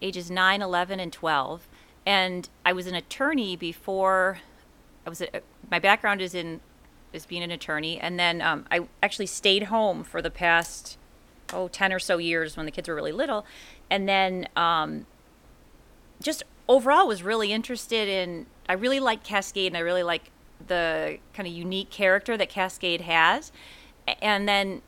ages nine, eleven, and twelve. And I was an attorney before. I was. A, my background is in is being an attorney. And then um, I actually stayed home for the past... oh, ten or so years when the kids were really little. And then um, just overall was really interested in, I really like Cascade and I really like the kind of unique character that Cascade has. And then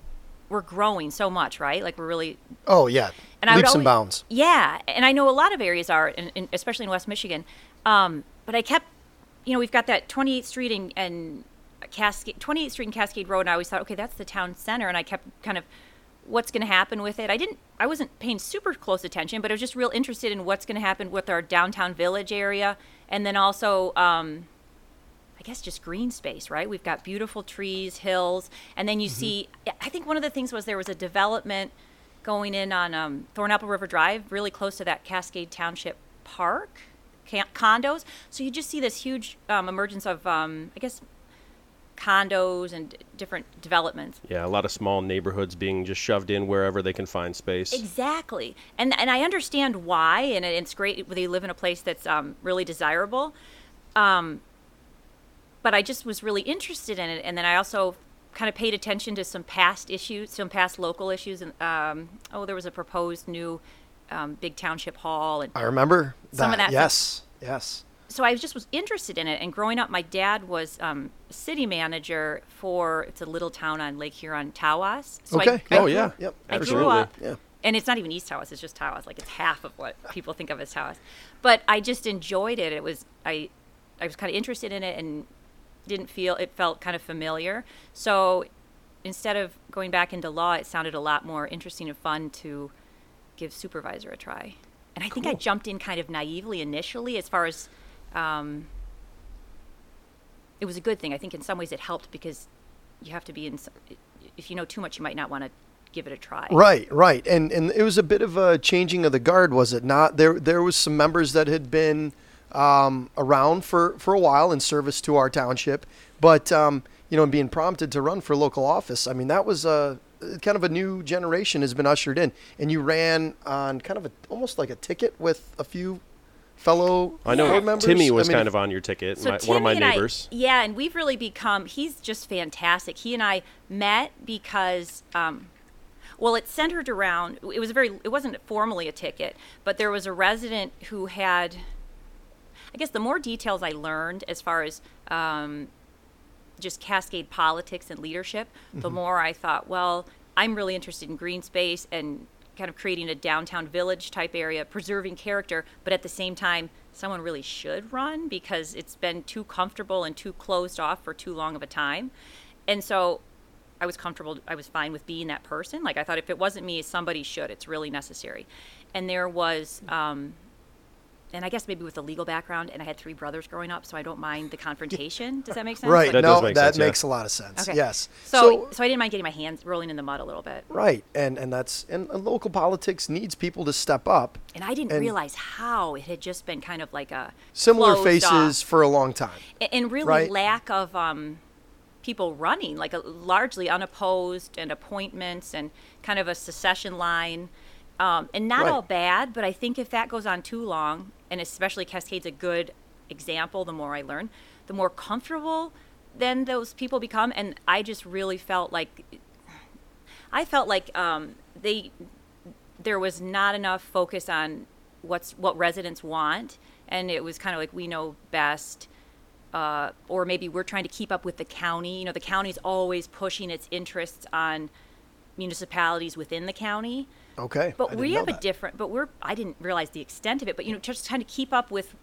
we're growing so much, right? Like we're really. Oh, yeah. And Leaps I always, and bounds. Yeah. And I know a lot of areas are, in, in, especially in West Michigan. Um, but I kept, you know, we've got that twenty-eighth Street and, and Cascade, twenty-eighth Street and Cascade Road. And I always thought, okay, that's the town center. And I kept kind of, what's going to happen with it. I didn't, I wasn't paying super close attention, but I was just real interested in what's going to happen with our downtown village area. And then also, um, I guess just green space, right? We've got beautiful trees, hills. And then you mm-hmm. see, I think one of the things was there was a development going in on um, Thornapple River Drive, really close to that Cascade Township Park, condos. So you just see this huge um, emergence of, um, I guess, condos and different developments. Yeah, a lot of small neighborhoods being just shoved in wherever they can find space. Exactly. And and I understand why, and it's great they live in a place that's um, really desirable. Um, but I just was really interested in it. And then I also kind of paid attention to some past issues, some past local issues. And um, oh, there was a proposed new um, big township hall. And I remember some that. Of that. Yes, stuff. yes. So I just was interested in it, and growing up, my dad was um, city manager for it's a little town on Lake Huron, Tawas. So okay. I, I, oh yeah. Yep. I Absolutely. Grew up, yeah. And it's not even East Tawas; it's just Tawas. Like it's half of what people think of as Tawas. But I just enjoyed it. It was I, I was kind of interested in it, and didn't feel it felt kind of familiar. So instead of going back into law, it sounded a lot more interesting and fun to give supervisor a try. And I think cool. I jumped in kind of naively initially, as far as. Um, it was a good thing. I think in some ways it helped because you have to be in, if you know too much, you might not want to give it a try. Right, right. And and it was a bit of a changing of the guard, was it not? There there was some members that had been um, around for, for a while in service to our township, but, um, you know, being prompted to run for local office, I mean, that was a kind of a new generation has been ushered in. And you ran on kind of a, almost like a ticket with a few fellow I know board members. Timmy was I mean, kind of on your ticket, so my, one of my neighbors. I, yeah, and we've really become, he's just fantastic. He and I met because, um, well, it centered around, it was a very, it wasn't formally a ticket, but there was a resident who had, I guess the more details I learned as far as um, just Cascade politics and leadership, mm-hmm. the more I thought, well, I'm really interested in green space and kind of creating a downtown village type area, preserving character, but at the same time, someone really should run because it's been too comfortable and too closed off for too long of a time. And so I was comfortable, I was fine with being that person. Like I thought if it wasn't me, somebody should, it's really necessary. And there was, um, and I guess maybe with a legal background, and I had three brothers growing up, so I don't mind the confrontation. Does that make sense? Right. Like, that no, make that sense, makes yeah. a lot of sense. Okay. Yes. So, so so I didn't mind getting my hands rolling in the mud a little bit. Right. And and that's and local politics needs people to step up. And I didn't and realize how it had just been kind of like a similar faces off. For a long time. And, and really right? lack of um, people running, like a, largely unopposed and appointments and kind of a secession line. Um, and not right. all bad, but I think if that goes on too long, and especially Cascade's a good example, the more I learn, the more comfortable then those people become. And I just really felt like, I felt like um, they, there was not enough focus on what's what residents want. And it was kind of like, we know best, uh, or maybe we're trying to keep up with the county. You know, the county's always pushing its interests on municipalities within the county. Okay. But we have a different, but we're, I didn't realize the extent of it, but, you know, just trying to keep up with,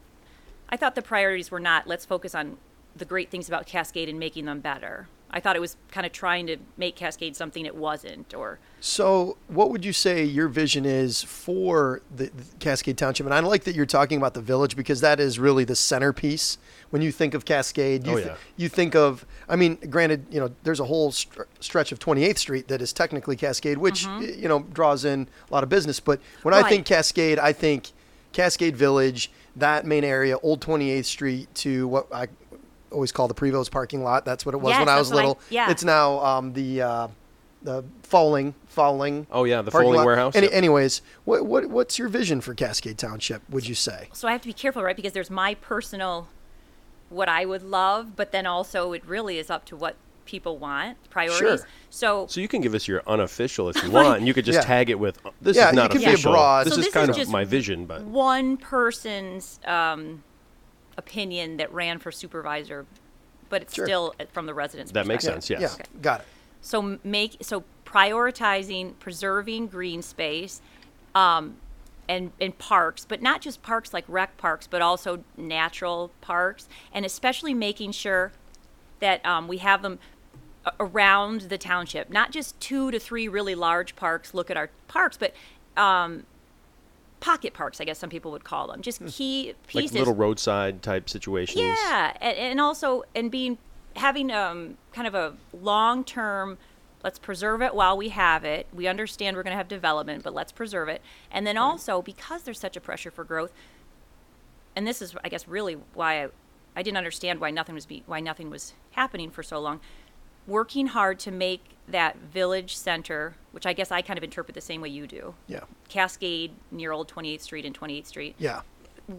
I thought the priorities were not, let's focus on the great things about Cascade and making them better. I thought it was kind of trying to make Cascade something it wasn't, or. So what would you say your vision is for the, the Cascade Township? And I like that you're talking about the village because that is really the centerpiece. When you think of Cascade, you, oh, yeah. th- you think of, I mean, granted, you know, there's a whole st- stretch of twenty-eighth street that is technically Cascade, which, mm-hmm. you know, draws in a lot of business. But when right. I think Cascade, I think Cascade Village, that main area, old twenty-eighth street to what I always call the Prevost parking lot. That's what it was yes, when I was little. I, yeah. It's now um, the uh, the Fowling Fowling. Oh yeah, the Fowling lot. Warehouse. Any, yep. Anyways, what what what's your vision for Cascade Township? Would you say? So I have to be careful, right? Because there's my personal, what I would love, but then also it really is up to what people want, priorities. Sure. So so you can give us your unofficial if you want, like, and you could just yeah. tag it with this yeah, is not official. Be abroad. This so is this kind is of my vision, but one person's. Um, opinion that ran for supervisor, but it's sure. still from the residents' that makes sense. Yes. Yeah. Okay. Got it. So make so prioritizing preserving green space um and and parks, but not just parks like rec parks, but also natural parks, and especially making sure that um we have them around the township, not just two to three really large parks. Look at our parks, but um pocket parks, I guess some people would call them, just key pieces, like little roadside type situations. Yeah, and, and also and being having um kind of a long term. Let's preserve it while we have it. We understand we're going to have development, but let's preserve it. And then also because there's such a pressure for growth, and this is I guess really why I, I didn't understand why nothing was be why nothing was happening for so long. Working hard to make that village center, which I guess I kind of interpret the same way you do. Yeah. Cascade near old twenty-eighth street and twenty-eighth street. Yeah.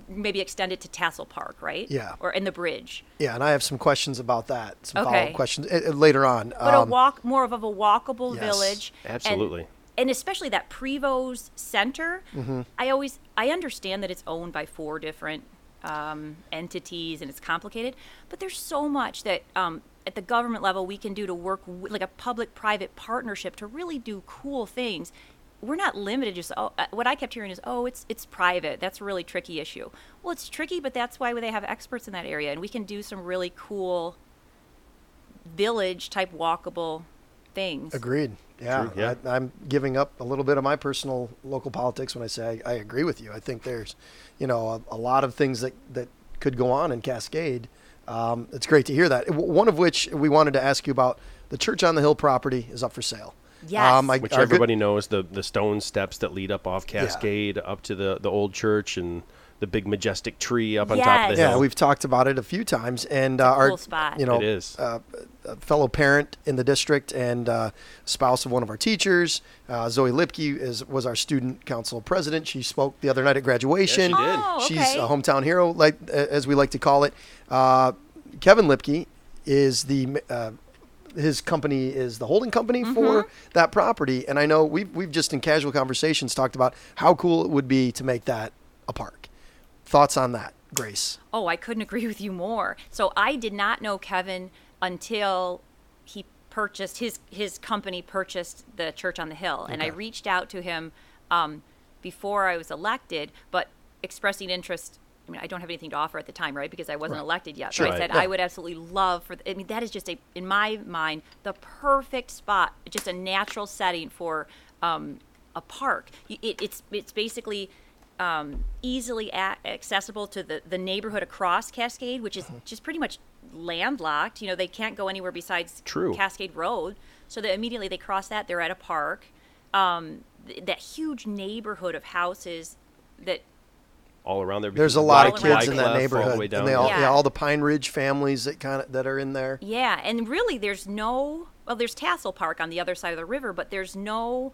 Maybe extend it to Tassel Park, right? Yeah. Or in the bridge. Yeah, and I have some questions about that, some okay. follow-up questions uh, later on. But um, a walk, more of a walkable yes, village. Absolutely. And, and especially that Prevost Center. Mm-hmm. I always, I understand that it's owned by four different um, entities and it's complicated, but there's so much that... Um, at the government level we can do to work with, like a public-private partnership to really do cool things. We're not limited just, oh, what I kept hearing is, oh, it's it's private. That's a really tricky issue. Well, it's tricky, but that's why they have experts in that area, and we can do some really cool village-type walkable things. Agreed. Yeah. True, yeah. I, I'm giving up a little bit of my personal local politics when I say I, I agree with you. I think there's, you know, a, a lot of things that, that could go on in Cascade. Um, it's great to hear that. One of which we wanted to ask you about, the Church on the Hill property is up for sale. Yes. Um, I, which everybody good... knows, the, the stone steps that lead up off Cascade yeah. up to the, the old church and the big majestic tree up on yes. top of the hill. Yeah, we've talked about it a few times. And uh, our, cool spot. You know, it is. Uh, a fellow parent in the district and uh, spouse of one of our teachers, uh, Zoe Lipke, is was our student council president. She spoke the other night at graduation. Yes, she did. Oh, okay. She's a hometown hero, like as we like to call it. Uh, Kevin Lipke is the uh, his company is the holding company mm-hmm. for that property, and I know we've we've just in casual conversations talked about how cool it would be to make that a park. Thoughts on that, Grace? Oh, I couldn't agree with you more. So I did not know Kevin until he purchased his his company purchased the Church on the Hill, okay. and I reached out to him um, before I was elected, but expressing interest. I mean, I don't have anything to offer at the time, right? Because I wasn't right. elected yet. Sure. But I said yeah. I would absolutely love for, the, I mean, that is just a, in my mind, the perfect spot, just a natural setting for um, a park. It, it's it's basically um, easily a- accessible to the, the neighborhood across Cascade, which is uh-huh. just pretty much landlocked. You know, they can't go anywhere besides True. Cascade Road. So that immediately they cross that, they're at a park. Um, th- that huge neighborhood of houses that, all around there. There's a lot of kids in that neighborhood, all and they all, yeah. Yeah, all the Pine Ridge families that kind of that are in there. Yeah, and really, there's no well, there's Tassel Park on the other side of the river, but there's no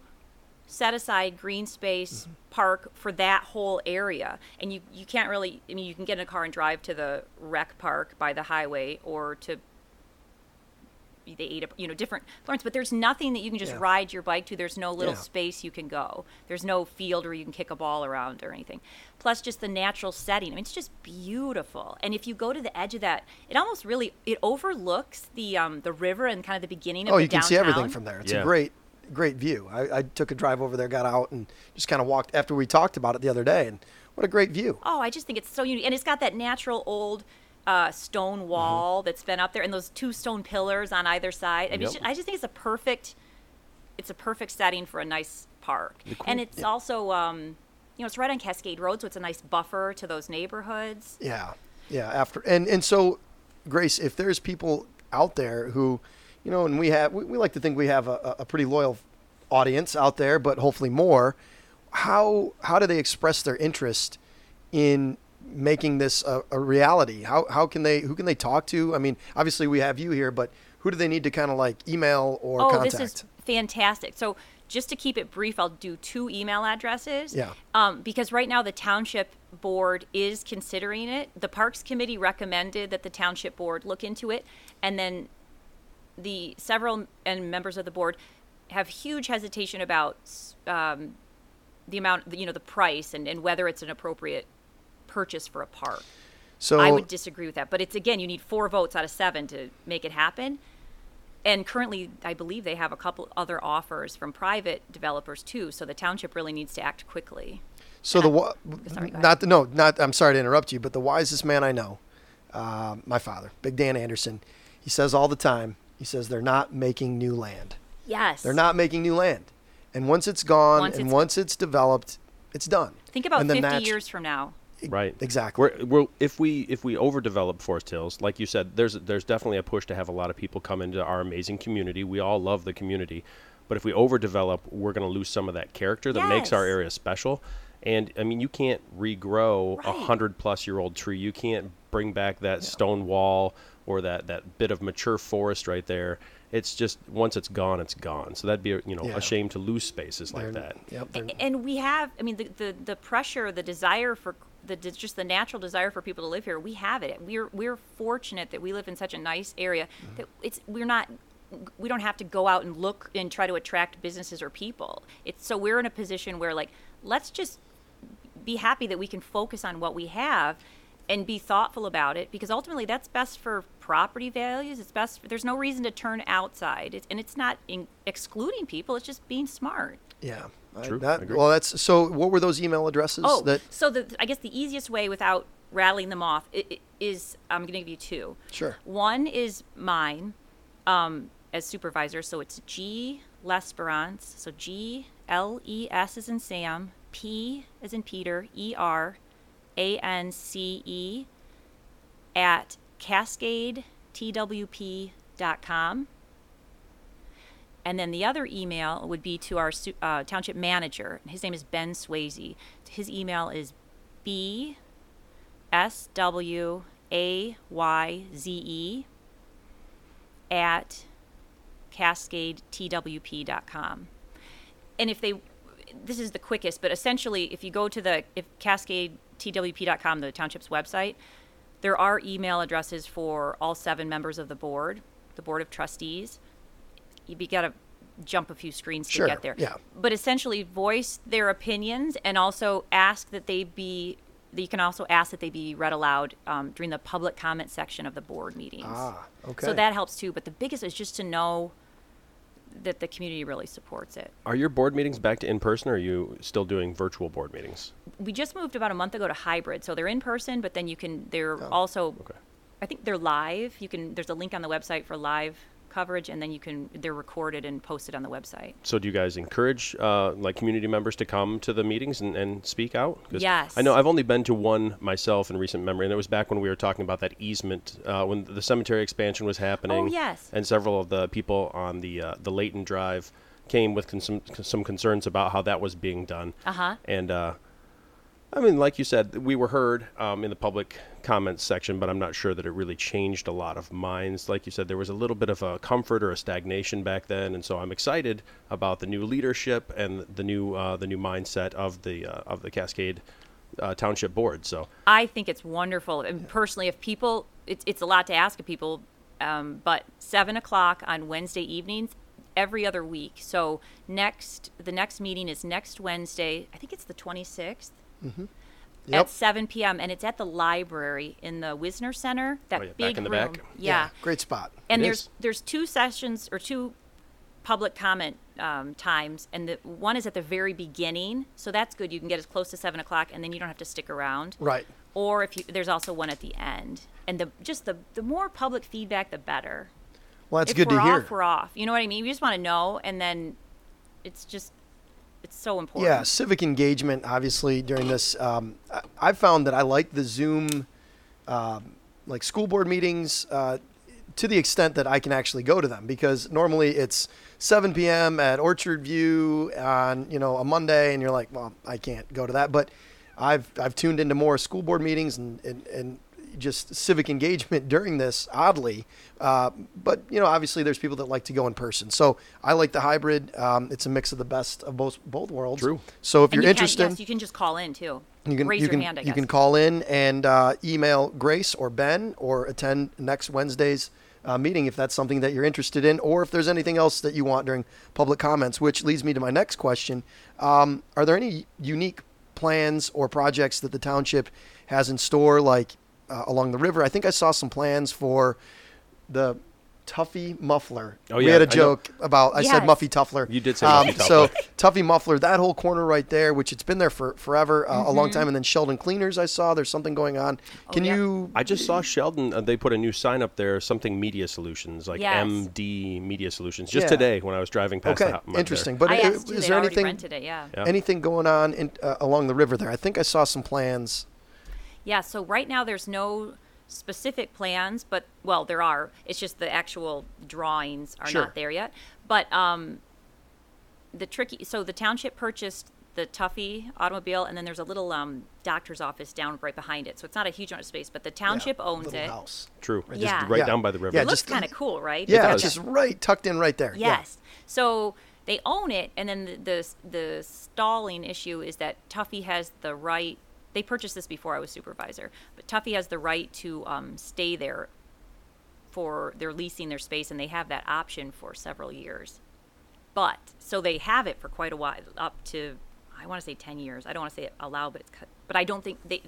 set aside green space mm-hmm. park for that whole area. And you you can't really. I mean, you can get in a car and drive to the rec park by the highway, or to the Ada, you know, different Lawrence. But there's nothing that you can just yeah. ride your bike to. There's no little yeah. space you can go. There's no field where you can kick a ball around or anything. Plus just the natural setting. I mean, it's just beautiful. And if you go to the edge of that, it almost really, it overlooks the um, the river and kind of the beginning of oh, the downtown. Oh, you can see everything from there. It's yeah. a great, great view. I, I took a drive over there, got out, and just kind of walked after we talked about it the other day. And what a great view. Oh, I just think it's so unique. And it's got that natural old Uh, stone wall mm-hmm. that's been up there, and those two stone pillars on either side. I mean, yep. just, I just think it's a perfect, it's a perfect setting for a nice park, cool, and it's yeah. also, um, you know, it's right on Cascade Road, so it's a nice buffer to those neighborhoods. Yeah, yeah. After and and so, Grace, if there's people out there who, you know, and we have, we, we like to think we have a, a pretty loyal audience out there, but hopefully more. How how do they express their interest in making this a, a reality? How how can they, who can they talk to? I mean, obviously we have you here, but who do they need to kind of like email or oh, contact? Oh, this is fantastic. So just to keep it brief, I'll do two email addresses. Yeah. Um, because right now the Township Board is considering it. The Parks Committee recommended that the Township Board look into it. And then the several and members of the board have huge hesitation about um, the amount, you know, the price and, and whether it's an appropriate purchase for a park. So I would disagree with that, but it's, again, you need four votes out of seven to make it happen. And currently I believe they have a couple other offers from private developers too, so the township really needs to act quickly. So and the I, sorry, not the, no not I'm sorry to interrupt you, but the wisest man I know, uh, my father, Big Dan Anderson, he says all the time, he says they're not making new land. Yes. They're not making new land. And once it's gone once and it's, once it's developed, it's done. Think about fifty natu- years from now. Right. Exactly. We're, we're, if we if we overdevelop Forest Hills, like you said, there's there's definitely a push to have a lot of people come into our amazing community. We all love the community. But if we overdevelop, we're going to lose some of that character that yes. makes our area special. And, I mean, you can't regrow a hundred-plus-year-old right. tree. You can't bring back that no. stone wall or that, that bit of mature forest right there. It's just, once it's gone, it's gone. So that'd be, you know, yeah. a shame to lose spaces they're, like that. Yep, and, and we have, I mean, the, the, the pressure, the desire for The, just the natural desire for people to live here, we have it. We're we're fortunate that we live in such a nice area that it's we're not we don't have to go out and look and try to attract businesses or people. It's so we're in a position where, like, let's just be happy that we can focus on what we have and be thoughtful about it, because ultimately that's best for property values. It's best for, there's no reason to turn outside, it's, and it's not in, excluding people. It's just being smart. Yeah. True. I, that, well, that's so. What were those email addresses? Oh, that... so the, I guess the easiest way, without rattling them off, is I'm going to give you two. Sure. One is mine, um, as supervisor. So it's G Lesperance. So G L E S as in Sam, P as in Peter, E R, A N C E, at cascade t w p dot com. And then the other email would be to our uh, township manager. His name is Ben Swayze. His email is b s w a y z e at cascade t w p dot com. And if they, this is the quickest, but essentially if you go to the if cascade t w p dot com, the township's website, there are email addresses for all seven members of the board, the board of trustees. You got to jump a few screens sure, to get there. Yeah. But essentially voice their opinions, and also ask that they be, you can also ask that they be read aloud um, during the public comment section of the board meetings. Ah, okay. So that helps too. But the biggest is just to know that the community really supports it. Are your board meetings back to in person, or are you still doing virtual board meetings? We just moved about a month ago to hybrid, so they're in person, but then you can, they're oh, also, okay. I think they're live. You can, there's a link on the website for live coverage, and then you can, they're recorded and posted on the website. So do you guys encourage uh, like community members to come to the meetings and, and speak out? Yes. I know I've only been to one myself in recent memory, and it was back when we were talking about that easement uh, when the cemetery expansion was happening. Oh, yes. And several of the people on the uh, the Layton Drive came with con- some, some concerns about how that was being done. Uh-huh. And uh, I mean, like you said, we were heard um, in the public comments section, but I'm not sure that it really changed a lot of minds. Like you said, there was a little bit of a comfort or a stagnation back then, and so I'm excited about the new leadership and the new uh, the new mindset of the uh, of the Cascade uh, Township Board. So I think it's wonderful, and personally, if people, it's it's a lot to ask of people, um, but seven o'clock on Wednesday evenings. Every other week. So next, the next meeting is next Wednesday. I think it's the twenty-sixth. Mm-hmm. Yep. At seven p.m. and it's at the library in the Wisner Center. That oh, yeah, big back in the room. Back. Yeah. yeah, great spot. And it there's is. there's two sessions or two public comment um, times, and the one is at the very beginning, so that's good. You can get as close to seven o'clock, and then you don't have to stick around. Right. Or if you, there's also one at the end, and the just the the more public feedback, the better. Well, that's if good to off, hear. We're off. We're off. You know what I mean? We just want to know, and then it's just. It's so important. Yeah, civic engagement, obviously, during this. Um, I, I found that I like the Zoom, um, like school board meetings, uh, to the extent that I can actually go to them, because normally it's seven p.m. at Orchard View on, you know, a Monday, and you're like, well, I can't go to that. But I've I've tuned into more school board meetings and, and, and just civic engagement during this, oddly. Uh, but, you know, obviously there's people that like to go in person. So I like the hybrid. Um, it's a mix of the best of both both worlds. True. So if and you're you interested. Can, yes, you can just call in, too. You can, Raise you your can, hand, I guess. You can call in and uh, email Grace or Ben, or attend next Wednesday's uh, meeting if that's something that you're interested in, or if there's anything else that you want during public comments, which leads me to my next question. Um, are there any unique plans or projects that the township has in store, like Uh, along the river? I think I saw some plans for the Tuffy Muffler. Oh, yeah. We had a joke I about, I yes. said Muffy Tuffler. You did say um, Muffy Tuffler. So Tuffy Muffler, that whole corner right there, which it's been there for forever, uh, mm-hmm. a long time. And then Sheldon Cleaners, I saw there's something going on. Can oh, yeah. you? I just saw Sheldon, uh, they put a new sign up there, something Media Solutions, like yes. M D Media Solutions, just yeah. today when I was driving past okay. the interesting. There. But it, is you, there anything, it, yeah. anything going on in, uh, along the river there? I think I saw some plans. Yeah, so right now there's no specific plans, but, well, there are. It's just the actual drawings are sure. not there yet. But um, the tricky, so the township purchased the Tuffy automobile, and then there's a little um, doctor's office down right behind it. So it's not a huge amount of space, but the township yeah, owns it. House. True. Right, yeah. Just right yeah. down by the river. Yeah, it looks kind of cool, right? Yeah, it's just right tucked in right there. Yes. Yeah. So they own it, and then the, the the stalling issue is that Tuffy has the right. They purchased this before I was supervisor, but Tuffy has the right to um, stay there for they're leasing their space, and they have that option for several years. But so they have it for quite a while, up to I want to say ten years. I don't want to say it aloud, but it's but I don't think they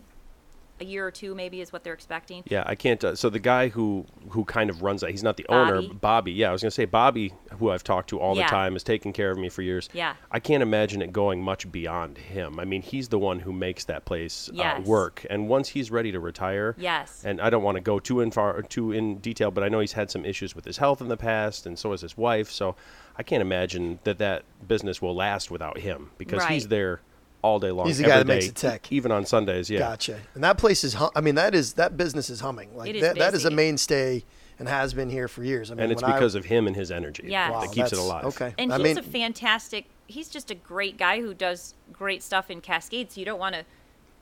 a year or two maybe is what they're expecting. Yeah, I can't. Uh, so the guy who who kind of runs that, he's not the Bobby. owner, Bobby. Yeah, I was gonna say Bobby, who I've talked to all yeah. the time, has taken care of me for years. Yeah, I can't imagine it going much beyond him. I mean, he's the one who makes that place yes. uh, work. And once he's ready to retire, yes. And I don't want to go too in far, too in detail, but I know he's had some issues with his health in the past, and so has his wife. So I can't imagine that that business will last without him, because right. he's there. All day long. He's the guy that makes the tech. Even on Sundays, yeah. Gotcha. And that place is, hum- I mean, that is that business is humming. Like is that, that is a mainstay and has been here for years. I mean, and it's because I, of him and his energy yes. wow, that keeps it alive. Okay. And I he's mean, a fantastic, he's just a great guy who does great stuff in Cascade. So you don't want to,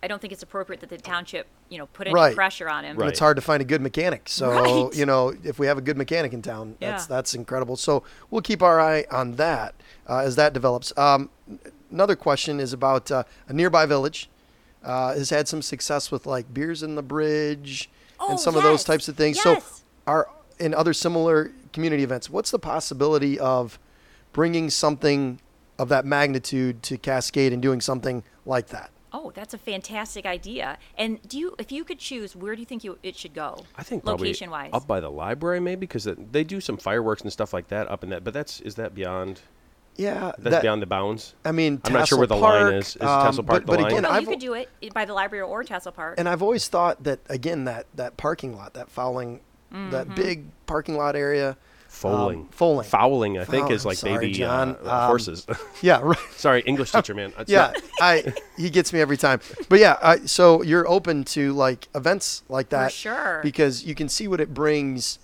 I don't think it's appropriate that the township, you know, put any right. pressure on him. Right. And it's hard to find a good mechanic. So, right. you know, if we have a good mechanic in town, yeah. that's that's incredible. So we'll keep our eye on that uh, as that develops. Um Another question is about uh, a nearby village uh, has had some success with like Beers in the Bridge oh, and some yes. of those types of things. Yes. So are in other similar community events, what's the possibility of bringing something of that magnitude to Cascade and doing something like that? Oh, that's a fantastic idea. And do you, if you could choose, where do you think you, it should go? I think location-wise, up by the library, maybe, because they do some fireworks and stuff like that up in that. But that's is that beyond? Yeah, that's that, beyond the bounds. I mean, I'm Tassel not sure where the Park, line is. Is um, Tassel Park but, but the again, line? Well, you I've, could do it by the library or Tassel Park. And I've always thought that again that, that parking lot, that fouling, mm-hmm. that big parking lot area. Foaling. Um, Foaling. Fouling, I Foul, think, is like sorry, baby John. Uh, um, horses. Yeah, right. Sorry, English teacher, man. That's yeah, I he gets me every time. But yeah, I, so you're open to like events like that. For sure. Because you can see what it brings.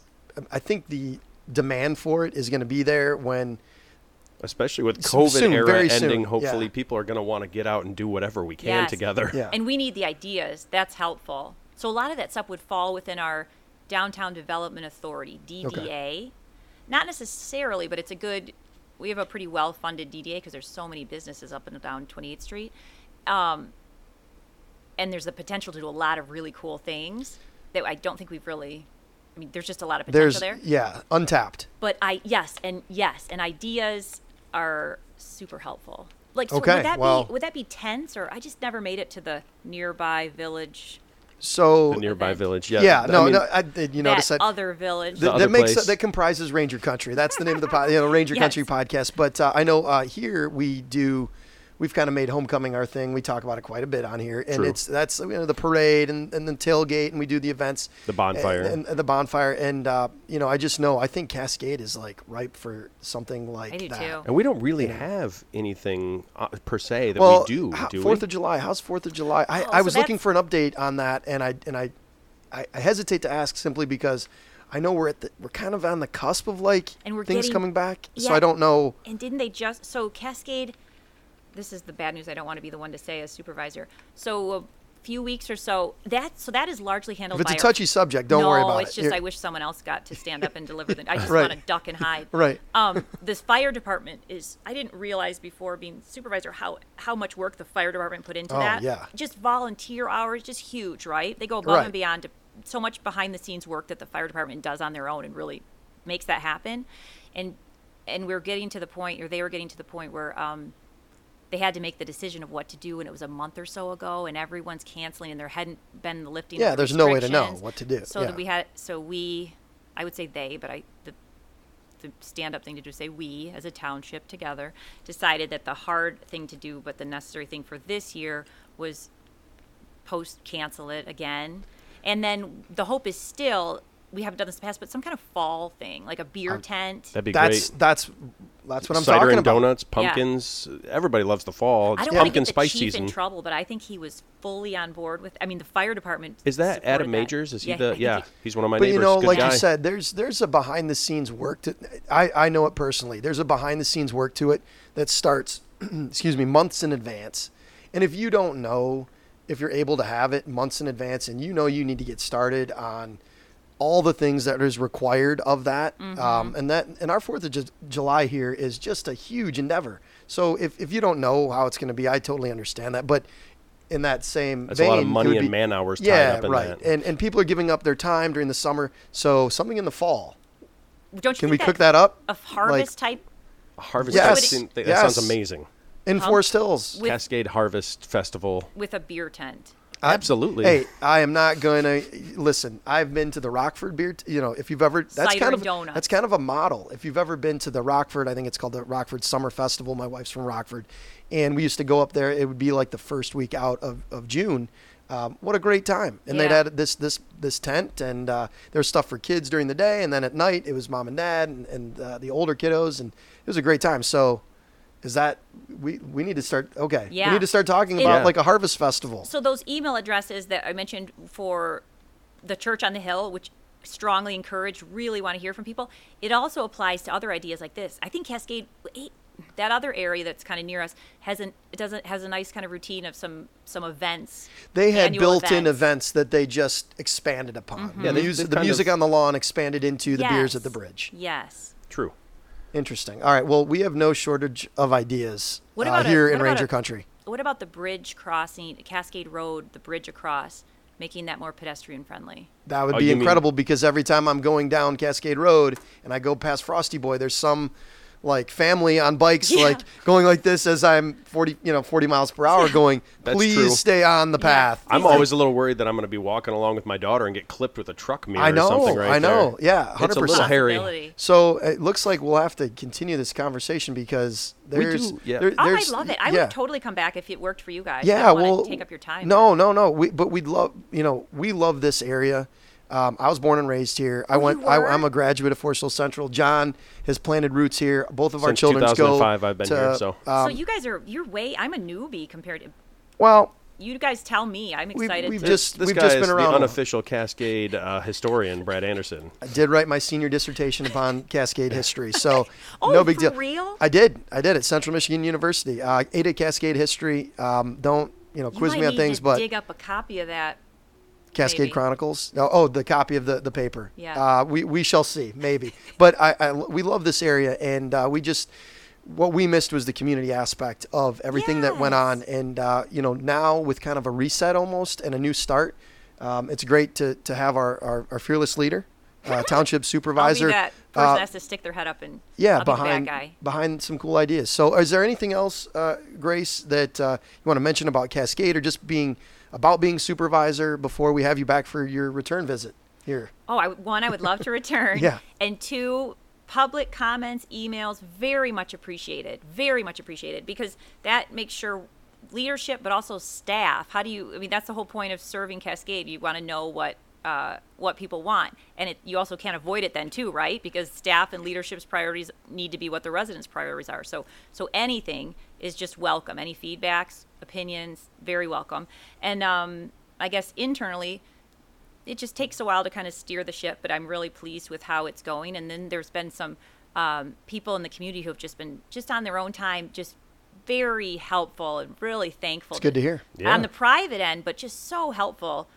I think the demand for it is going to be there when. Especially with COVID soon, era ending, soon. Hopefully yeah. people are going to want to get out and do whatever we can yes. together. Yeah. And we need the ideas. That's helpful. So a lot of that stuff would fall within our Downtown Development Authority, D D A. Okay. Not necessarily, but it's a good, we have a pretty well-funded D D A because there's so many businesses up and down twenty-eighth Street. Um, and there's the potential to do a lot of really cool things that I don't think we've really, I mean, there's just a lot of potential there's, there. Yeah, untapped. But I, yes, and yes, and ideas are super helpful. Like, so okay, would that well, be, would that be tents or I just never made it to the nearby village. So the nearby event. village, yeah, yeah. No, I mean, no. I, you notice that, that other village th- other that makes place. that comprises Ranger Country. That's the name of the pod, you know, Ranger yes. Country podcast. But uh, I know uh, here we do. We've kind of made homecoming our thing. We talk about it quite a bit on here, and True. it's that's you know the parade and, and the tailgate, and we do the events, the bonfire, and, and the bonfire, and uh, you know I just know I think Cascade is like ripe for something like I do that. Too. And we don't really yeah. have anything uh, per se that well, we do. How, do Fourth we? of July. How's Fourth of July? I, oh, I was so looking for an update on that, and I and I, I, I hesitate to ask simply because. I know we're at the, we're kind of on the cusp of like and we're things getting, coming back, yeah, so I don't know. And didn't they just so Cascade? This is the bad news. I don't want to be the one to say as supervisor. So a few weeks or so that so that is largely handled. If it's by a touchy our, subject, don't no, worry about it. No, it's just You're, I wish someone else got to stand up and deliver the. I just right. want to duck and hide. Right. Um, this fire department is. I didn't realize before being supervisor how how much work the fire department put into oh, that. Yeah. Just volunteer hours, just huge, right? They go above right. and beyond. To, so much behind the scenes work that the fire department does on their own and really makes that happen. And, and we're getting to the point or they were getting to the point where, um, they had to make the decision of what to do. And it was a month or so ago and everyone's canceling and there hadn't been the lifting. Yeah. Of the there's no way to know what to do. So yeah. that we had, so we, I would say they, but I, the, the stand up thing to do, say we as a township together decided that the hard thing to do, but the necessary thing for this year was post cancel it again. And then the hope is still, we haven't done this in the past, but some kind of fall thing, like a beer um, tent. That'd be that's, great. That's that's what I'm Cider talking about. Cider and donuts, pumpkins. Yeah. Everybody loves the fall. It's I don't pumpkin want to get the chief season. in trouble, but I think he was fully on board with, I mean, the fire department. Is that Adam Majors? That. Is he yeah, the, yeah, he, he's one of my but neighbors. But you know, Good like guy. you said, there's there's a behind the scenes work to, I, I know it personally. There's a behind the scenes work to it that starts, excuse me, months in advance. And if you don't know, if you're able to have it months in advance and you know you need to get started on all the things that is required of that. Mm-hmm. Um, and that and our Fourth of Ju- July here is just a huge endeavor. So if, if you don't know how it's going to be, I totally understand that. But in that same That's vein, a lot of money and be, man hours tied yeah, up in right. that. And, and people are giving up their time during the summer. So something in the fall. Don't you Can we cook that up? A harvest like, type? A harvest yes, type. That yes. sounds amazing. In um, Forest Hills. Cascade Harvest Festival. With a beer tent. I, Absolutely. Hey, I am not going to... Listen, I've been to the Rockford beer... T- you know, if you've ever... That's Cider kind of donuts. That's kind of a model. If you've ever been to the Rockford, I think it's called the Rockford Summer Festival. My wife's from Rockford. And we used to go up there. It would be like the first week out of, of June. Um, what a great time. And yeah. they'd had this this this tent. And uh, there was stuff for kids during the day. And then at night, it was mom and dad and, and uh, the older kiddos. And it was a great time. So... Is that we we need to start? Okay, yeah. we need to start talking about yeah. like a harvest festival. So those email addresses that I mentioned for the Church on the Hill, which strongly encourage, really want to hear from people. It also applies to other ideas like this. I think Cascade, that other area that's kind of near us, hasn't it doesn't has a nice kind of routine of some some events. They had built-in events. events that they just expanded upon. Mm-hmm. Yeah, they used the music of, on the lawn expanded into the yes, beers at the bridge. Yes, true. Interesting. All right. Well, we have no shortage of ideas what about uh, here a, what in about Ranger a, Country. What about the bridge crossing, Cascade Road, the bridge across, making that more pedestrian friendly? That would oh, be incredible mean- because every time I'm going down Cascade Road and I go past Frosty Boy, there's some like family on bikes, yeah. like going like this as I'm forty, you know, forty miles per hour, going, That's please true. stay on the yeah. path. I'm like, always a little worried that I'm going to be walking along with my daughter and get clipped with a truck mirror I know, or something right I know. There. Yeah, one hundred percent. It's a little hairy. So it looks like we'll have to continue this conversation because there's... We do, yeah. there, there's oh, I love it. I yeah. would totally come back if it worked for you guys. Yeah, I don't well... want to take up your time. No, no, no. We, but we'd love, you know, we love this area. Um, I was born and raised here. I went. I, I'm a graduate of Forest Hills Central. John has planted roots here. Both of Since our children go. two thousand five, I've been to, here. So, um, so you guys are. You're way. I'm a newbie compared to. Well, you guys tell me. I'm excited. We've, we've to, just. This we've guy just been is around. The unofficial Cascade uh, historian, Brad Anderson. I did write my senior dissertation upon Cascade history. So oh, no big for deal. Real? I did. I did at Central Michigan University. Uh, Ada Cascade history. Um, don't you know? You quiz might me on need things, to but dig up a copy of that. Cascade maybe. Chronicles. Oh, oh, the copy of the, the paper. Yeah. Uh, we, we shall see, maybe. But I, I we love this area, and uh, we just what we missed was the community aspect of everything yes. that went on. And uh, you know, now with kind of a reset almost and a new start, um, it's great to to have our our, our fearless leader, uh, Township Supervisor. I'll be that person uh, has to stick their head up and yeah, I'll behind be the bad guy. Behind some cool ideas. So, is there anything else, uh, Grace, that uh, you want to mention about Cascade or just being? About being supervisor before we have you back for your return visit here. Oh, I, one, I would love to return. yeah. And two, public comments, emails, very much appreciated, very much appreciated because that makes sure leadership, but also staff. How do you, I mean, that's the whole point of serving Cascade. You want to know what uh, what people want. And it, you also can't avoid it then too, right? Because staff and leadership's priorities need to be what the residents' priorities are. So, so anything is just welcome. Any feedbacks, opinions, very welcome. And um, I guess internally, it just takes a while to kind of steer the ship, but I'm really pleased with how it's going. And then there's been some um, people in the community who have just been just on their own time, just very helpful and really thankful. It's good to, to hear. Yeah. On the private end, but just so helpful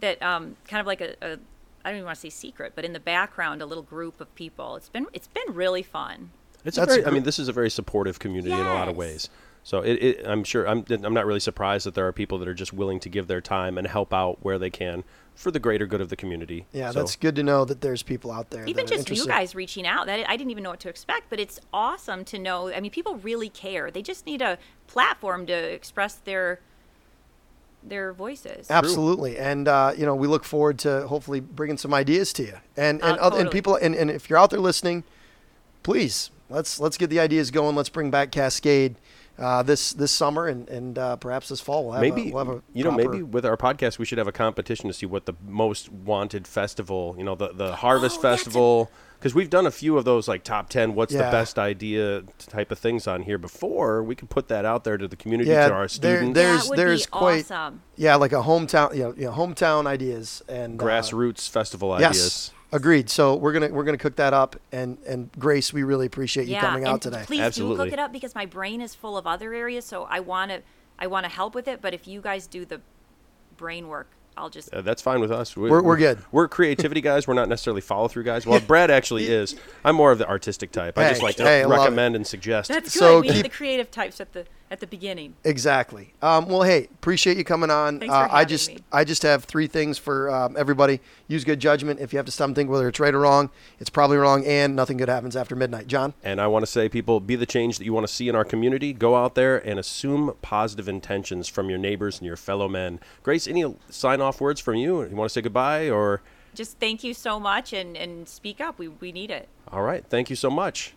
that um, kind of like a, a, I don't even want to say secret, but in the background, a little group of people. It's been, it's been really fun. It's a very, I mean, this is a very supportive community yes. in a lot of ways. So it, it, I'm sure I'm, I'm not really surprised that there are people that are just willing to give their time and help out where they can for the greater good of the community. Yeah, so. That's good to know that there's people out there. Even that just are you guys reaching out. That I didn't even know what to expect, but it's awesome to know. I mean, people really care. They just need a platform to express their their voices. Absolutely. And, uh, you know, we look forward to hopefully bringing some ideas to you. And and, uh, totally. and people and, and if you're out there listening, please. Let's let's get the ideas going. Let's bring back Cascade uh, this this summer and and uh, perhaps this fall. We'll have maybe a, we'll have a you know maybe with our podcast we should have a competition to see what the most wanted festival. You know the the Harvest oh, Festival because we've done a few of those like top ten. What's yeah. the best idea type of things on here before we could put that out there to the community yeah, to our students. There, there's that would there's be quite awesome. Yeah like a hometown you know, you know hometown ideas and grassroots uh, festival yes. ideas. Agreed. So we're gonna we're gonna cook that up, and, and Grace, we really appreciate you yeah, coming out today. Please Absolutely. do cook it up because my brain is full of other areas, so I wanna I wanna help with it. But if you guys do the brain work, I'll just uh, that's fine with us. We, we're we're good. We're creativity guys. We're not necessarily follow through guys. Well, Brad actually is. I'm more of the artistic type. Hey, I just like to hey, recommend and suggest. That's good. So we keep... need the creative types at the at the beginning. Exactly. Um, well, hey, appreciate you coming on. Thanks for uh, having I just me. I just have three things for um, everybody. Use good judgment. If you have to something, whether it's right or wrong, it's probably wrong. And nothing good happens after midnight, John. And I want to say, people, be the change that you want to see in our community. Go out there and assume positive intentions from your neighbors and your fellow men. Grace, any sign off words from you? You want to say goodbye or? Just thank you so much and, and speak up. We we need it. All right. Thank you so much.